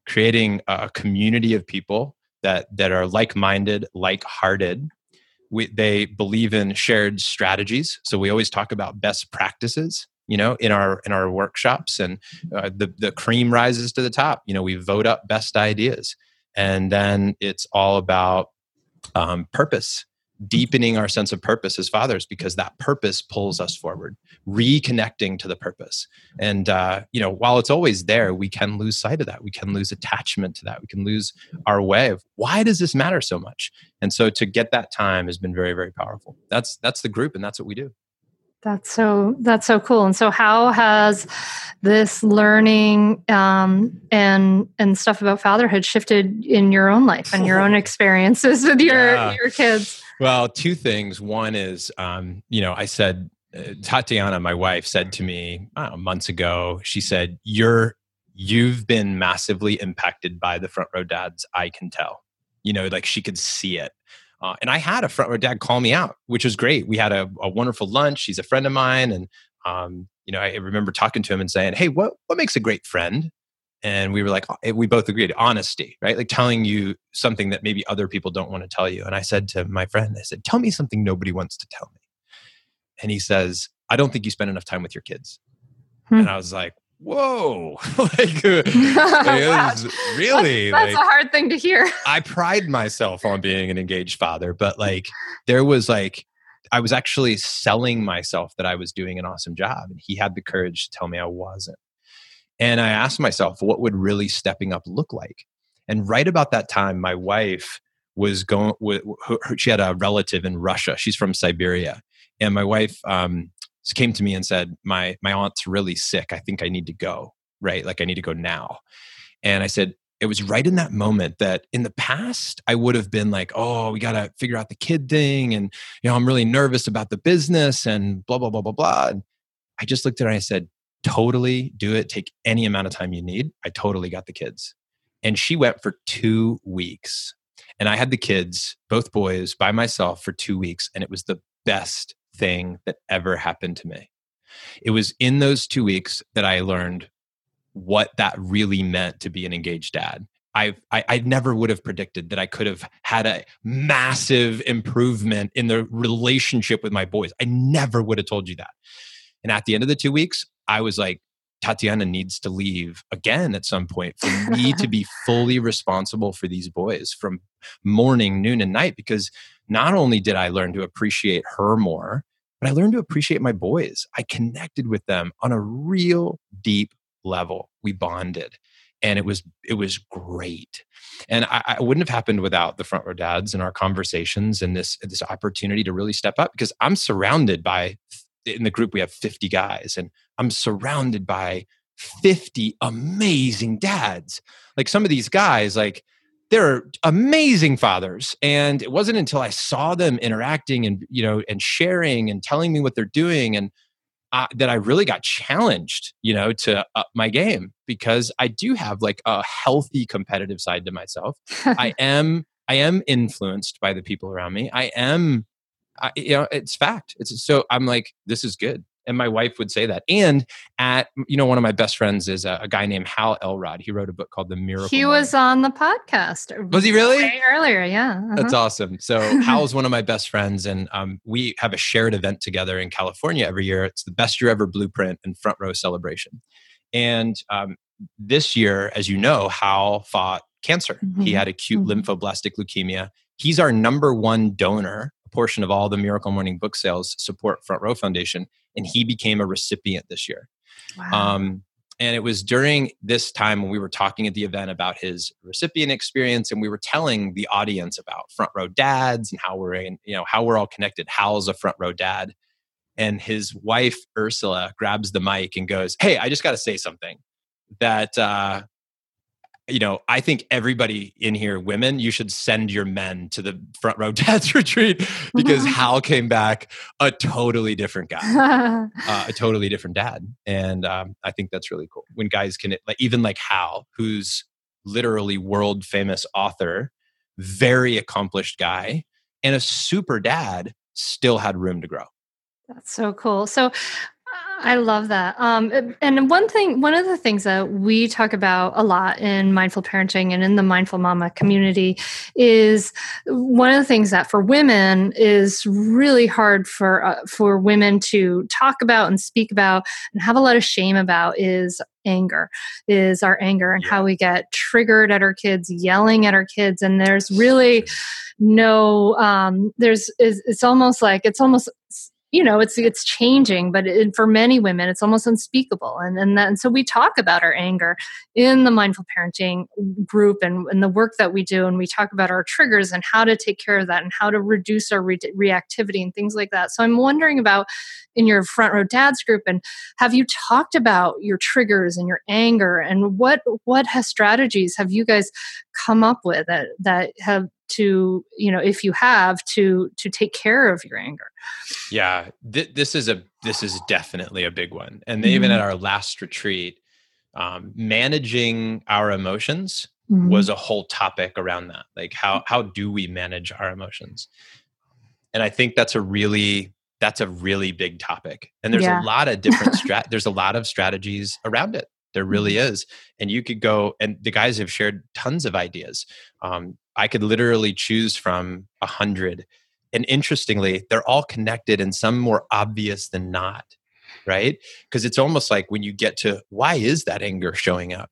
creating a community of people that, that are like-minded, like-hearted. We, they believe in shared strategies. So we always talk about best practices, you know, in our in our workshops, and uh, the, the cream rises to the top. You know, we vote up best ideas. And then it's all about Um, purpose, deepening our sense of purpose as fathers, because that purpose pulls us forward, reconnecting to the purpose. And, uh, you know, while it's always there, we can lose sight of that. We can lose attachment to that. We can lose our way of why does this matter so much? And so to get that time has been very, very powerful. That's, that's the group, and that's what we do. That's so, that's so cool. And so how has this learning um, and and stuff about fatherhood shifted in your own life and your own experiences with your, yeah. your kids? Well, two things. One is, um, you know, I said, uh, Tatiana, my wife, said to me uh, months ago, she said, you're, you've been massively impacted by the Front Row dads. I can tell, you know, like she could see it. Uh, and I had a Front Row dad call me out, which was great. We had a, a wonderful lunch. He's a friend of mine. And, um, you know, I remember talking to him and saying, hey, what, what makes a great friend? And we were like, we both agreed, honesty, right? Like telling you something that maybe other people don't want to tell you. And I said to my friend, I said, tell me something nobody wants to tell me. And he says, I don't think you spend enough time with your kids. Hmm. And I was like, whoa, like, uh, wow. really? That's, that's like, a hard thing to hear. I pride myself on being an engaged father, but like there was like, I was actually selling myself that I was doing an awesome job, and he had the courage to tell me I wasn't. And I asked myself, what would really stepping up look like? And right about that time, my wife was going, she had a relative in Russia. She's from Siberia. And my wife, um, came to me and said, my my aunt's really sick. I think I need to go, right? Like I need to go now. And I said, it was right in that moment that in the past, I would have been like, oh, we got to figure out the kid thing. And, you know, I'm really nervous about the business and blah, blah, blah, blah, blah. And I just looked at her and I said, totally do it. Take any amount of time you need. I totally got the kids. And she went for two weeks. And I had the kids, both boys, by myself for two weeks. And it was the best thing that ever happened to me. It was in those two weeks that I learned what that really meant to be an engaged dad. I, I I never would have predicted that I could have had a massive improvement in the relationship with my boys. I never would have told you that. And at the end of the two weeks, I was like, Tatiana needs to leave again at some point for me to be fully responsible for these boys from morning, noon, and night, because not only did I learn to appreciate her more, but I learned to appreciate my boys. I connected with them on a real deep level. We bonded. And it was it was great. And I, I wouldn't have happened without the Front Row Dads and our conversations and this, this opportunity to really step up, because I'm surrounded by, in the group, we have fifty guys, and I'm surrounded by fifty amazing dads. Like some of these guys, like they're amazing fathers. And it wasn't until I saw them interacting and, you know, and sharing and telling me what they're doing and Uh, that I really got challenged, you know, to up my game, because I do have like a healthy competitive side to myself. I am, I am influenced by the people around me. I am, I, you know, it's fact. It's so I'm like, this is good. And my wife would say that. And at, you know, one of my best friends is a, a guy named Hal Elrod. He wrote a book called The Miracle Morning. He was on the podcast. Was he really? Way earlier, yeah. Uh-huh. That's awesome. So Hal's one of my best friends, and um, we have a shared event together in California every year. It's the Best Year Ever Blueprint and Front Row Celebration. And um, this year, as you know, Hal fought cancer. Mm-hmm. He had acute mm-hmm. lymphoblastic leukemia. He's our number one donor. Portion of all the Miracle Morning book sales support Front Row Foundation, and he became a recipient this year. Wow. Um, and it was during this time when we were talking at the event about his recipient experience, and we were telling the audience about Front Row Dads and how we're in, you know, how we're all connected. Hal's a Front Row Dad, and his wife Ursula grabs the mic and goes, "Hey, I just got to say something that." Uh, You know, I think everybody in here, women, you should send your men to the Front Row Dads retreat, because Hal came back a totally different guy, uh, a totally different dad. And um, I think that's really cool when guys can, like, even like Hal, who's literally world famous author, very accomplished guy, and a super dad, still had room to grow. That's so cool. So I love that. Um, and one thing, one of the things that we talk about a lot in mindful parenting and in the Mindful Mama community is one of the things that for women is really hard for uh, for women to talk about and speak about and have a lot of shame about is anger, is our anger and how we get triggered at our kids, yelling at our kids. And there's really no, um, there's, it's, it's almost like, it's almost, you know, it's it's changing, but it, for many women, it's almost unspeakable. And and, that, and so we talk about our anger in the mindful parenting group and, and the work that we do. And we talk about our triggers and how to take care of that and how to reduce our re- reactivity and things like that. So I'm wondering about in your Front Row Dads group, and have you talked about your triggers and your anger, and what what has strategies have you guys come up with that, that have to, you know, if you have to, to take care of your anger? Yeah, th- this is a, this is definitely a big one. And mm-hmm. even at our last retreat, um, managing our emotions mm-hmm. was a whole topic around that. Like how, how do we manage our emotions? And I think that's a really, that's a really big topic. And there's yeah. a lot of different, strat- there's a lot of strategies around it. There really is. And you could go, and the guys have shared tons of ideas. Um, I could literally choose from a hundred. And interestingly, they're all connected and some more obvious than not, right? Because it's almost like when you get to, why is that anger showing up,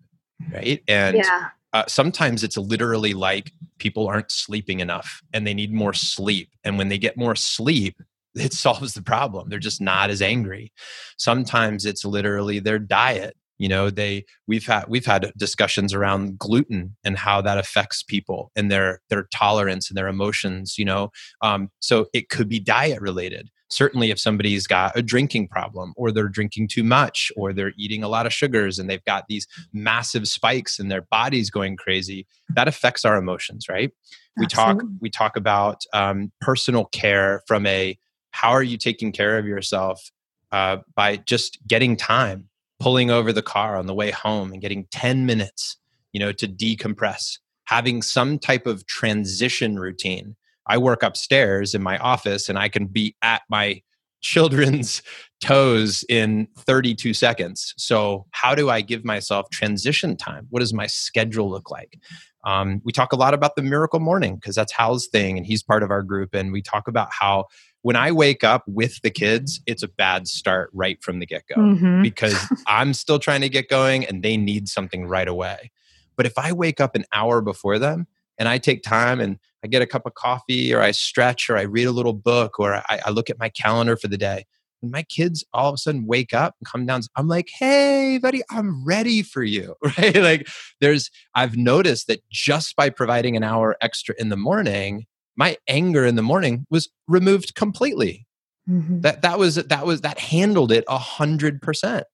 right? And yeah. uh, sometimes it's literally like people aren't sleeping enough and they need more sleep. And when they get more sleep, it solves the problem. They're just not as angry. Sometimes it's literally their diet. You know, they we've had we've had discussions around gluten and how that affects people and their their tolerance and their emotions. You know, um, so it could be diet related. Certainly, if somebody's got a drinking problem, or they're drinking too much, or they're eating a lot of sugars, and they've got these massive spikes and their body's going crazy, that affects our emotions, right? We Absolutely. talk we talk about um, personal care from a how are you taking care of yourself uh, by just getting time. Pulling over the car on the way home and getting ten minutes, you know, to decompress, having some type of transition routine. I work upstairs in my office and I can be at my children's toes in thirty-two seconds. So how do I give myself transition time? What does my schedule look like? Um, we talk a lot about The Miracle Morning because that's Hal's thing and he's part of our group. And we talk about how when I wake up with the kids, it's a bad start right from the get-go mm-hmm. because I'm still trying to get going and they need something right away. But if I wake up an hour before them and I take time and I get a cup of coffee or I stretch or I read a little book or I, I look at my calendar for the day, when my kids all of a sudden wake up and come down, I'm like, hey, buddy, I'm ready for you, right? Like there's, I've noticed that just by providing an hour extra in the morning, my anger in the morning was removed completely. Mm-hmm. That that was, that was, that handled it a hundred percent.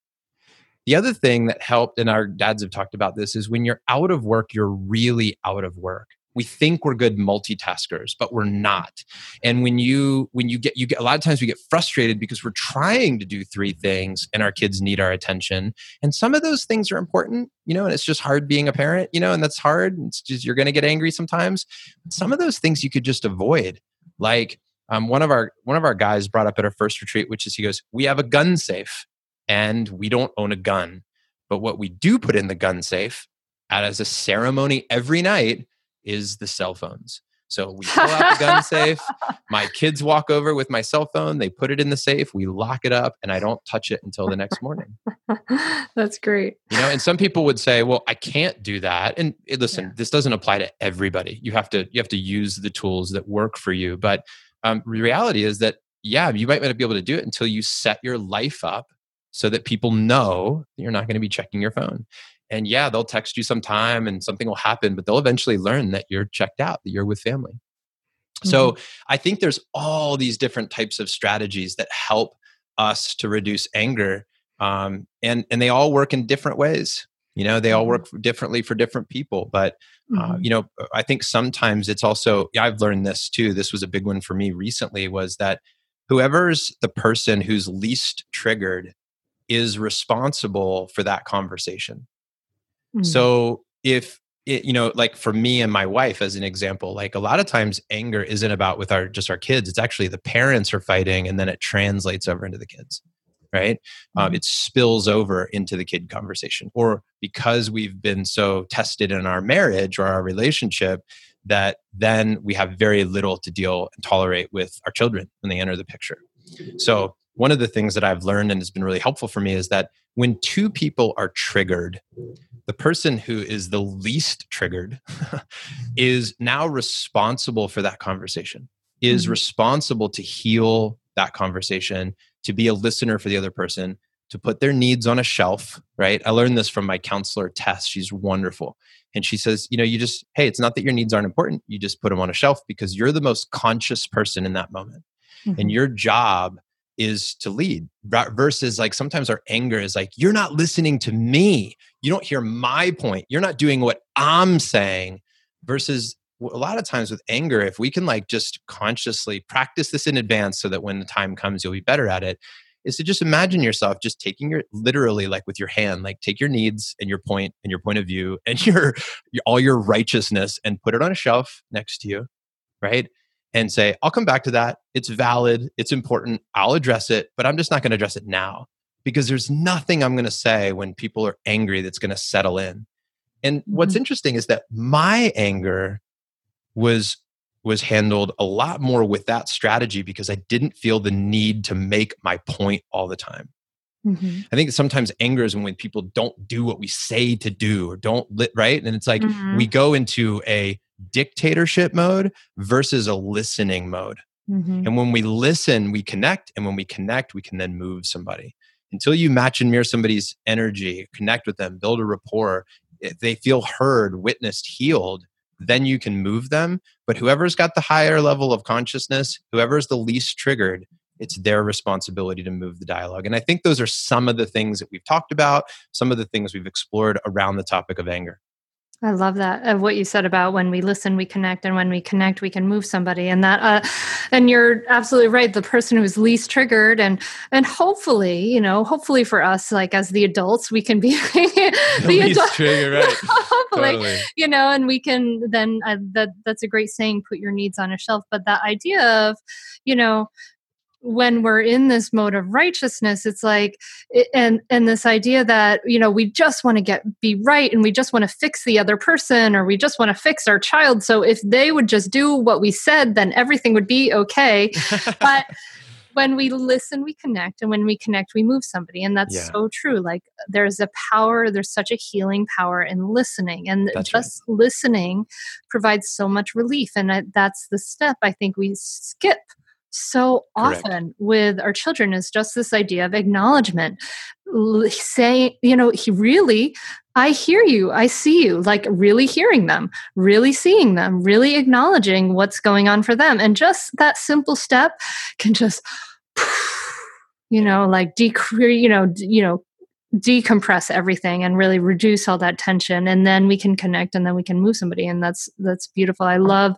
The other thing that helped, and our dads have talked about this, is when you're out of work, you're really out of work. We think we're good multitaskers, but we're not. And when you when you get you get a lot of times we get frustrated because we're trying to do three things and our kids need our attention. And some of those things are important, you know, and it's just hard being a parent, you know, and that's hard. It's just you're going to get angry sometimes. Some of those things you could just avoid. Like um, one of our one of our guys brought up at our first retreat, which is he goes, "We have a gun safe and we don't own a gun. But what we do put in the gun safe as a ceremony every night is the cell phones." So we pull out the gun safe. My kids walk over with my cell phone. They put it in the safe. We lock it up and I don't touch it until the next morning. That's great. You know, and some people would say, well, I can't do that. And listen, yeah. This doesn't apply to everybody. You have to, you have to use the tools that work for you. But um, the reality is that, yeah, you might not be able to do it until you set your life up so that people know that you're not going to be checking your phone. And yeah, they'll text you sometime and something will happen, but they'll eventually learn that you're checked out, that you're with family. Mm-hmm. So I think there's all these different types of strategies that help us to reduce anger. Um, and, and they all work in different ways. You know, they all work differently for different people. But, mm-hmm. uh, you know, I think sometimes it's also, I've learned this too. This was a big one for me recently, was that whoever's the person who's least triggered is responsible for that conversation. So if it, you know, like for me and my wife, as an example, like a lot of times anger isn't about with our, just our kids. It's actually the parents are fighting and then it translates over into the kids, right? Mm-hmm. Um, it spills over into the kid conversation, or because we've been so tested in our marriage or our relationship that then we have very little to deal and tolerate with our children when they enter the picture. So one of the things that I've learned and has been really helpful for me is that when two people are triggered, the person who is the least triggered is now responsible for that conversation, is mm-hmm. responsible to heal that conversation, to be a listener for the other person, to put their needs on a shelf, right? I learned this from my counselor, Tess. She's wonderful. And she says, you know, you just, hey, it's not that your needs aren't important. You just put them on a shelf because you're the most conscious person in that moment. Mm-hmm. And your job is to lead, versus like sometimes our anger is like, you're not listening to me. You don't hear my point. You're not doing what I'm saying. Versus a lot of times with anger, if we can like just consciously practice this in advance so that when the time comes, you'll be better at it, is to just imagine yourself just taking your, literally like with your hand, like take your needs and your point and your point of view and your, your all your righteousness and put it on a shelf next to you, right? And say, I'll come back to that. It's valid. It's important. I'll address it, but I'm just not going to address it now because there's nothing I'm going to say when people are angry that's going to settle in. And mm-hmm. what's interesting is that my anger was, was handled a lot more with that strategy because I didn't feel the need to make my point all the time. Mm-hmm. I think sometimes anger is when people don't do what we say to do or don't, li- right? And it's like mm-hmm. we go into a dictatorship mode versus a listening mode. Mm-hmm. And when we listen, we connect. And when we connect, we can then move somebody. Until you match and mirror somebody's energy, connect with them, build a rapport, if they feel heard, witnessed, healed, then you can move them. But whoever's got the higher level of consciousness, whoever's the least triggered, it's their responsibility to move the dialogue. And I think those are some of the things that we've talked about, some of the things we've explored around the topic of anger. I love that, of what you said about when we listen, we connect, and when we connect, we can move somebody. And that, uh, and you're absolutely right. The person who's least triggered, and and hopefully, you know, hopefully for us, like as the adults, we can be the, the least adult- triggered, right? Hopefully, totally. You know, and we can then uh, that that's a great saying. Put your needs on a shelf, but that idea of, you know. when we're in this mode of righteousness, it's like, and and this idea that, you know, we just want to get be right, and we just want to fix the other person, or we just want to fix our child. So if they would just do what we said, then everything would be okay. But when we listen, we connect, and when we connect, we move somebody. And that's yeah. so true. Like, there's a power, there's such a healing power in listening, and that's just right. listening provides so much relief. And I, that's the step I think we skip so often Correct. With our children, is just this idea of acknowledgement. L- say, you know, he really, I hear you, I see you, like really hearing them, really seeing them, really acknowledging what's going on for them. And just that simple step can just, you know, like decrease, you know, d- you know, decompress everything and really reduce all that tension. And then we can connect, and then we can move somebody. And that's, that's beautiful. I love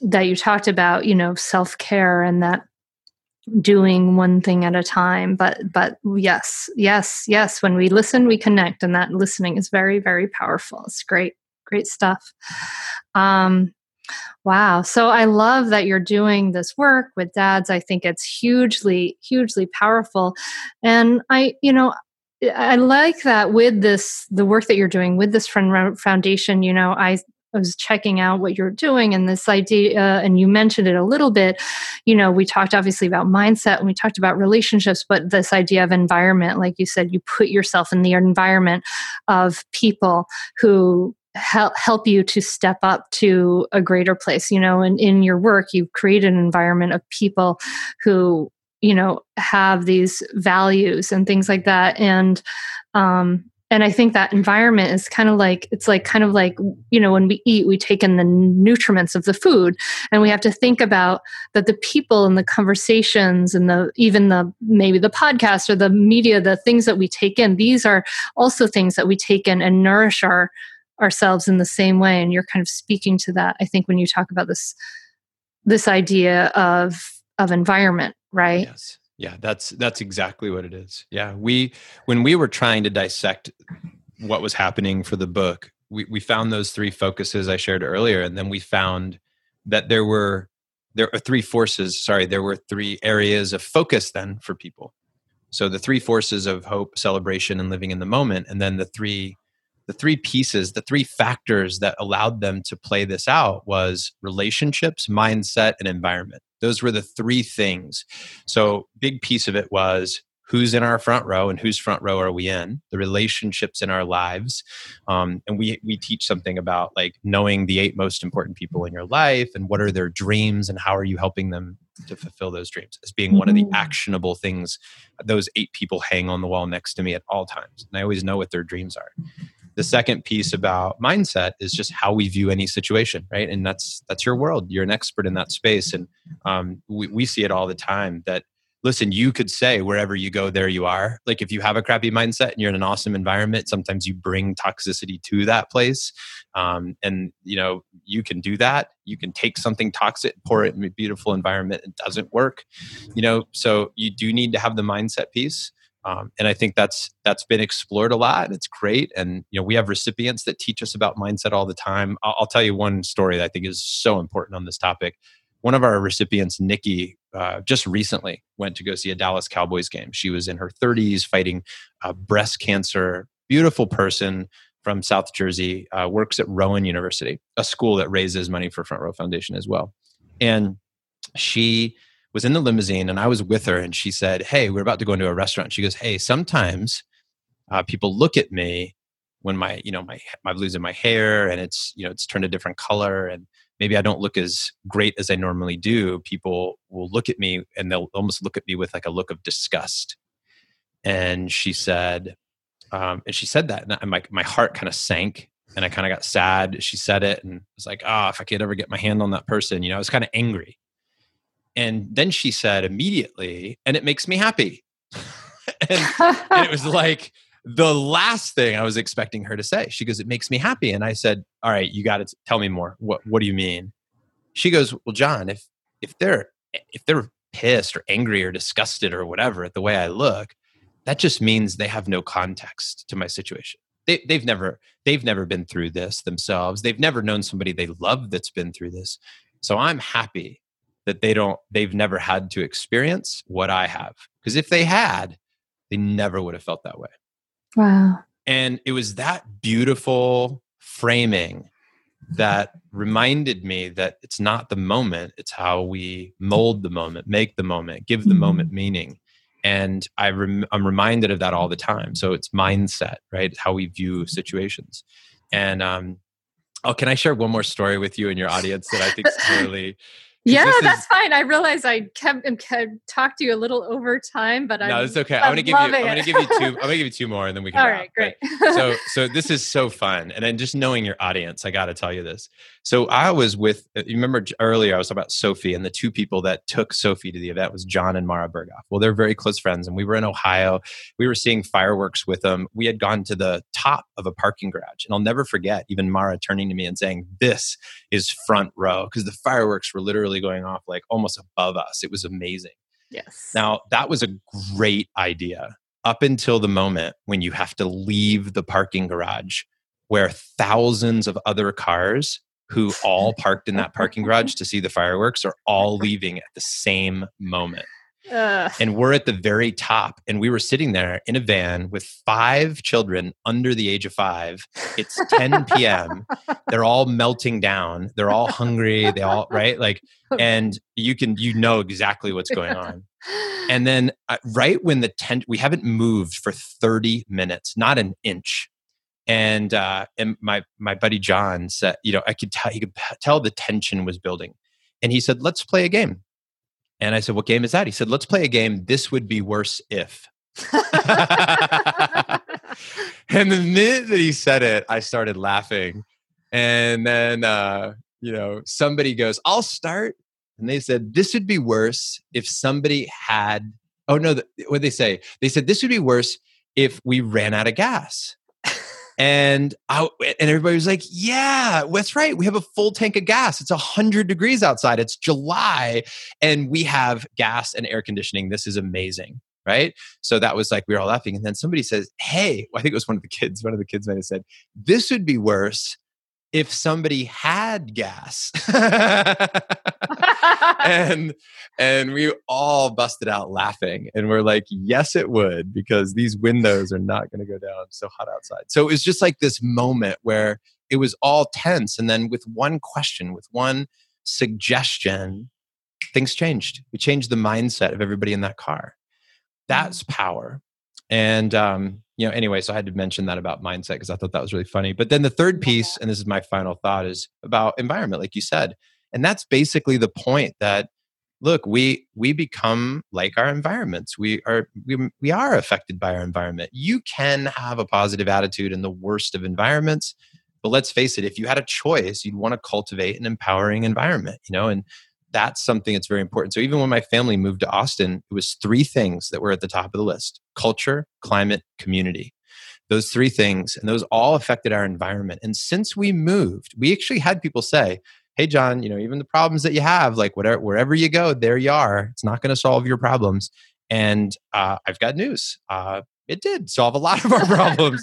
that you talked about, you know, self-care and that doing one thing at a time. But, but yes, yes, yes. When we listen, we connect, and that listening is very, very powerful. It's great, great stuff. Um, wow. So I love that you're doing this work with dads. I think it's hugely, hugely powerful. And I, you know, I like that with this, the work that you're doing with this Front Row Foundation, you know, I, I was checking out what you're doing, and this idea, uh, and you mentioned it a little bit, you know, we talked obviously about mindset, and we talked about relationships, but this idea of environment, like you said, you put yourself in the environment of people who help help you to step up to a greater place, you know, and in your work, you've created an environment of people who, you know, have these values and things like that. And, um, And I think that environment is kind of like, it's like kind of like, you know, when we eat, we take in the nutriments of the food, and we have to think about that the people and the conversations and the, even the, maybe the podcast or the media, the things that we take in, these are also things that we take in and nourish our, ourselves in the same way. And you're kind of speaking to that, I think, when you talk about this, this idea of, of environment, right? Yes. Yeah, that's that's exactly what it is. Yeah, we when we were trying to dissect what was happening for the book, we we found those three focuses I shared earlier, and then we found that there were there are three forces, sorry, there were three areas of focus then for people. So the three forces of hope, celebration, and living in the moment, and then the three the three pieces, the three factors that allowed them to play this out was relationships, mindset, and environment. Those were the three things. So big piece of it was who's in our front row and whose front row are we in, the relationships in our lives. Um, and we we teach something about like knowing the eight most important people in your life and what are their dreams and how are you helping them to fulfill those dreams as being mm-hmm. one of the actionable things. Those eight people hang on the wall next to me at all times. And I always know what their dreams are. The second piece about mindset is just how we view any situation, right? And that's that's your world. You're an expert in that space. And um, we, we see it all the time that, listen, you could say wherever you go, there you are. Like if you have a crappy mindset and you're in an awesome environment, sometimes you bring toxicity to that place. Um, and, you know, you can do that. You can take something toxic, pour it in a beautiful environment. It doesn't work. You know, so you do need to have the mindset piece. Um, and I think that's that's been explored a lot. It's great, and you know we have recipients that teach us about mindset all the time. I'll, I'll tell you one story that I think is so important on this topic. One of our recipients, Nikki, uh, just recently went to go see a Dallas Cowboys game. She was in her thirties, fighting uh, breast cancer. Beautiful person from South Jersey, uh, works at Rowan University, a school that raises money for Front Row Foundation as well, and she was in the limousine and I was with her and she said, hey, we're about to go into a restaurant. She goes, hey, sometimes uh, people look at me when my, you know, my, I'm losing my hair and it's, you know, it's turned a different color and maybe I don't look as great as I normally do. People will look at me and they'll almost look at me with like a look of disgust. And she said, um, and she said that and I, my, my heart kind of sank and I kind of got sad. She said it and I was like, oh, if I could ever get my hand on that person, you know, I was kind of angry. And then she said immediately, and it makes me happy. and, and it was like the last thing I was expecting her to say. She goes, it makes me happy. And I said, all right, you got to tell me more. What What do you mean? She goes, well, John, if if they're if they're pissed or angry or disgusted or whatever at the way I look, that just means they have no context to my situation. They, they've never they've never been through this themselves. They've never known somebody they love that's been through this. So I'm happy that they don't, they've never had to experience what I have. Because if they had, they never would have felt that way. Wow. And it was that beautiful framing that reminded me that it's not the moment, it's how we mold the moment, make the moment, give the mm-hmm. moment meaning. And I rem- I'm reminded of that all the time. So it's mindset, right? It's how we view situations. And um, oh, can I share one more story with you and your audience that I think is really... Yeah, that's is, fine. I realize I kept, kept talked to you a little over time, but I No, it's okay. I'm, I'm going to give you I'm going to give you two I'm going to give you two more and then we can All wrap. Right, great. But, so so this is so fun. And then just knowing your audience, I got to tell you this. So I was with you remember earlier I was talking about Sophie, and the two people that took Sophie to the event was Jon and Mara Berghoff. Well, they're very close friends, and we were in Ohio. We were seeing fireworks with them. We had gone to the top of a parking garage, and I'll never forget even Mara turning to me and saying, "This is Front Row," because the fireworks were literally going off like almost above us. It was amazing. Yes. Now, that was a great idea up until the moment when you have to leave the parking garage where thousands of other cars who all parked in that parking garage to see the fireworks are all leaving at the same moment. Uh. And we're at the very top, and we were sitting there in a van with five children under the age of five. It's ten p.m. They're all melting down. They're all hungry. They all, right? Like, and you can, you know exactly what's going on. And then uh, right when the tent, we haven't moved for thirty minutes, not an inch. And, uh, and my, my buddy John said, you know, I could tell, he could tell the tension was building. And he said, "Let's play a game." And I said, "What game is that?" He said, "Let's play a game. This would be worse if." And the minute that he said it, I started laughing. And then, uh, you know, somebody goes, "I'll start." And they said, "This would be worse if somebody had..." Oh, no, the, what did they say? They said, "This would be worse if we ran out of gas." And I, and everybody was like, "Yeah, that's right. We have a full tank of gas. It's one hundred degrees outside. It's July. And we have gas and air conditioning. This is amazing." Right? So that was like, we were all laughing. And then somebody says, "Hey," well, I think it was one of the kids. One of the kids might have said, "This would be worse if somebody had gas." and and we all busted out laughing, and we're like, "Yes, it would," because these windows are not going to go down. It's so hot outside. So it was just like this moment where it was all tense, and then with one question, with one suggestion, things changed. We changed the mindset of everybody in that car. That's power. And um, you know, anyway, so I had to mention that about mindset because I thought that was really funny. But then the third piece, and this is my final thought, is about environment, like you said. And that's basically the point that, look, we we become like our environments. We are we, we are affected by our environment. You can have a positive attitude in the worst of environments, but let's face it, if you had a choice, you'd want to cultivate an empowering environment, you know, and that's something that's very important. So even when my family moved to Austin, it was three things that were at the top of the list: culture, climate, community. Those three things, and those all affected our environment. And since we moved, we actually had people say, "Hey, John, you know, even the problems that you have, like whatever, wherever you go, there you are. It's not going to solve your problems." And uh, I've got news. Uh, it did solve a lot of our problems.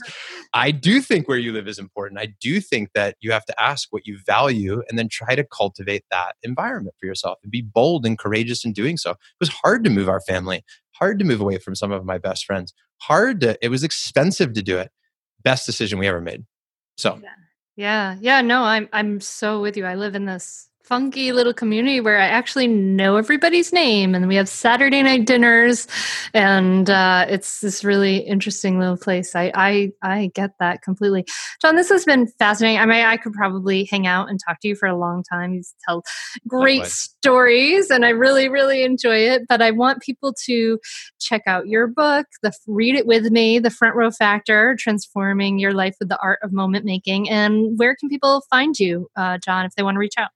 I do think where you live is important. I do think that you have to ask what you value and then try to cultivate that environment for yourself and be bold and courageous in doing so. It was hard to move our family, hard to move away from some of my best friends, hard to, it was expensive to do it. Best decision we ever made. So. Yeah. Yeah. Yeah. No, I'm, I'm so with you. I live in this funky little community where I actually know everybody's name, and we have Saturday night dinners, and uh, it's this really interesting little place. I, I, I get that completely. John, this has been fascinating. I mean, I could probably hang out and talk to you for a long time. You tell great stories, and I really, really enjoy it, but I want people to check out your book, the read it with me, The Front Row Factor, Transforming Your Life with the Art of Moment Making. And where can people find you, uh, John, if they want to reach out?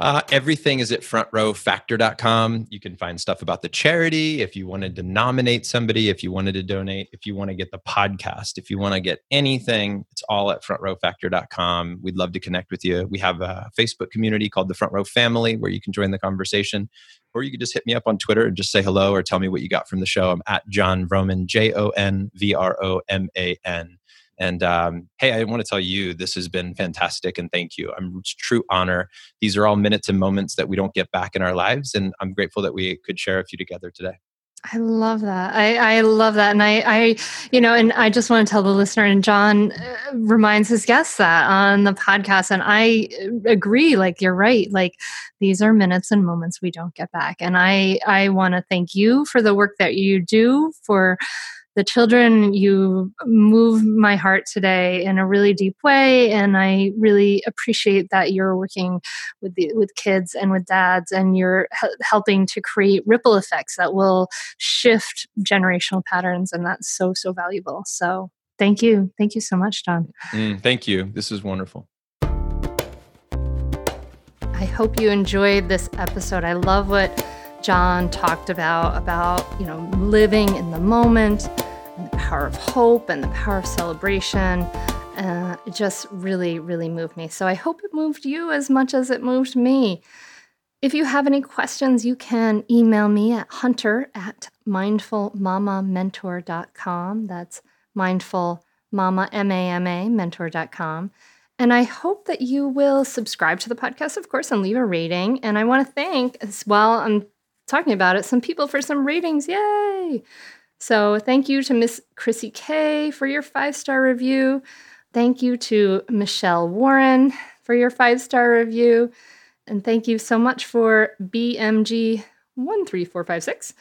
Uh, everything is at front row factor dot com. You can find stuff about the charity. If you wanted to nominate somebody, if you wanted to donate, if you want to get the podcast, if you want to get anything, it's all at front row factor dot com. We'd love to connect with you. We have a Facebook community called The Front Row Family where you can join the conversation, or you could just hit me up on Twitter and just say hello or tell me what you got from the show. I'm at John Roman, J O N V R O M A N. And um, hey, I want to tell you, this has been fantastic and thank you. I'm, it's a true honor. These are all minutes and moments that we don't get back in our lives. And I'm grateful that we could share a few together today. I love that. I, I love that. And I, I, you know, and I just want to tell the listener, and John reminds his guests that on the podcast. And I agree, like, you're right. Like, these are minutes and moments we don't get back. And I, I want to thank you for the work that you do for the children. You move my heart today in a really deep way. And I really appreciate that you're working with the, with kids and with dads, and you're h- helping to create ripple effects that will shift generational patterns. And that's so, so valuable. So thank you. Thank you so much, Jon. Mm, thank you. This is wonderful. I hope you enjoyed this episode. I love what Jon talked about, about, you know, living in the moment and the power of hope and the power of celebration. Uh, it just really, really moved me. So I hope it moved you as much as it moved me. If you have any questions, you can email me at hunter at mindful mama mentor dot com. That's mindful mama, M A M A, mentor dot com. And I hope that you will subscribe to the podcast, of course, and leave a rating. And I want to thank, as well, I'm talking about it, some people for some ratings. Yay! So thank you to Miss Chrissy K for your five-star review. Thank you to Michelle Warren for your five-star review. And thank you so much for B M G one three four five six,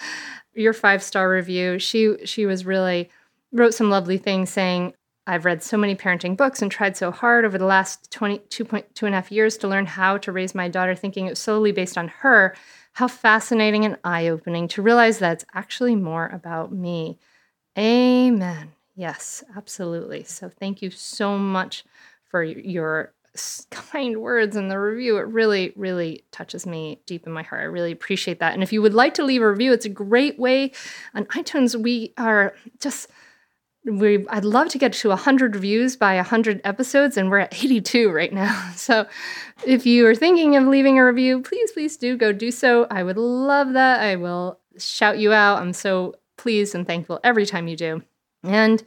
your five-star review. She she was really, wrote some lovely things saying, I've read so many parenting books and tried so hard over the last twenty-two and a half years to learn how to raise my daughter, thinking it was solely based on her. How fascinating and eye-opening to realize that it's actually more about me. Amen. Yes, absolutely. So thank you so much for your kind words in the review. It really, really touches me deep in my heart. I really appreciate that. And if you would like to leave a review, it's a great way. On iTunes, we are just... We, I'd love to get to one hundred reviews by one hundred episodes, and we're at eighty-two right now. So if you are thinking of leaving a review, please, please do go do so. I would love that. I will shout you out. I'm so pleased and thankful every time you do. And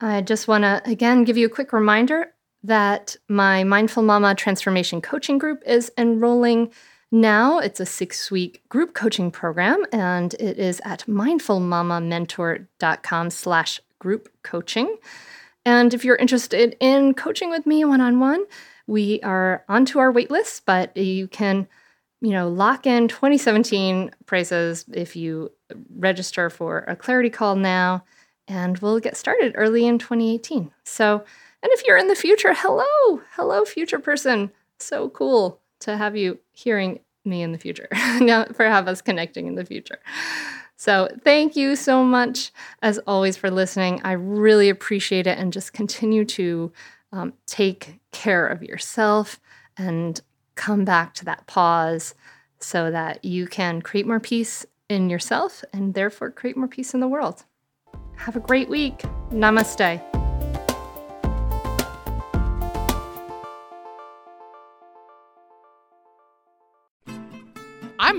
I just want to, again, give you a quick reminder that my Mindful Mama Transformation Coaching Group is enrolling now. It's a six-week group coaching program, and it is at mindful mama mentor dot com slash group coaching. And if you're interested in coaching with me one-on-one, we are onto our wait list, but you can, you know, lock in twenty seventeen prices if you register for a clarity call now, and we'll get started early in twenty eighteen. So, and if you're in the future, hello, hello, future person. So cool to have you hearing me in the future, now for have us connecting in the future. So thank you so much, as always, for listening. I really appreciate it, and just continue to um, take care of yourself and come back to that pause so that you can create more peace in yourself and therefore create more peace in the world. Have a great week. Namaste. I'm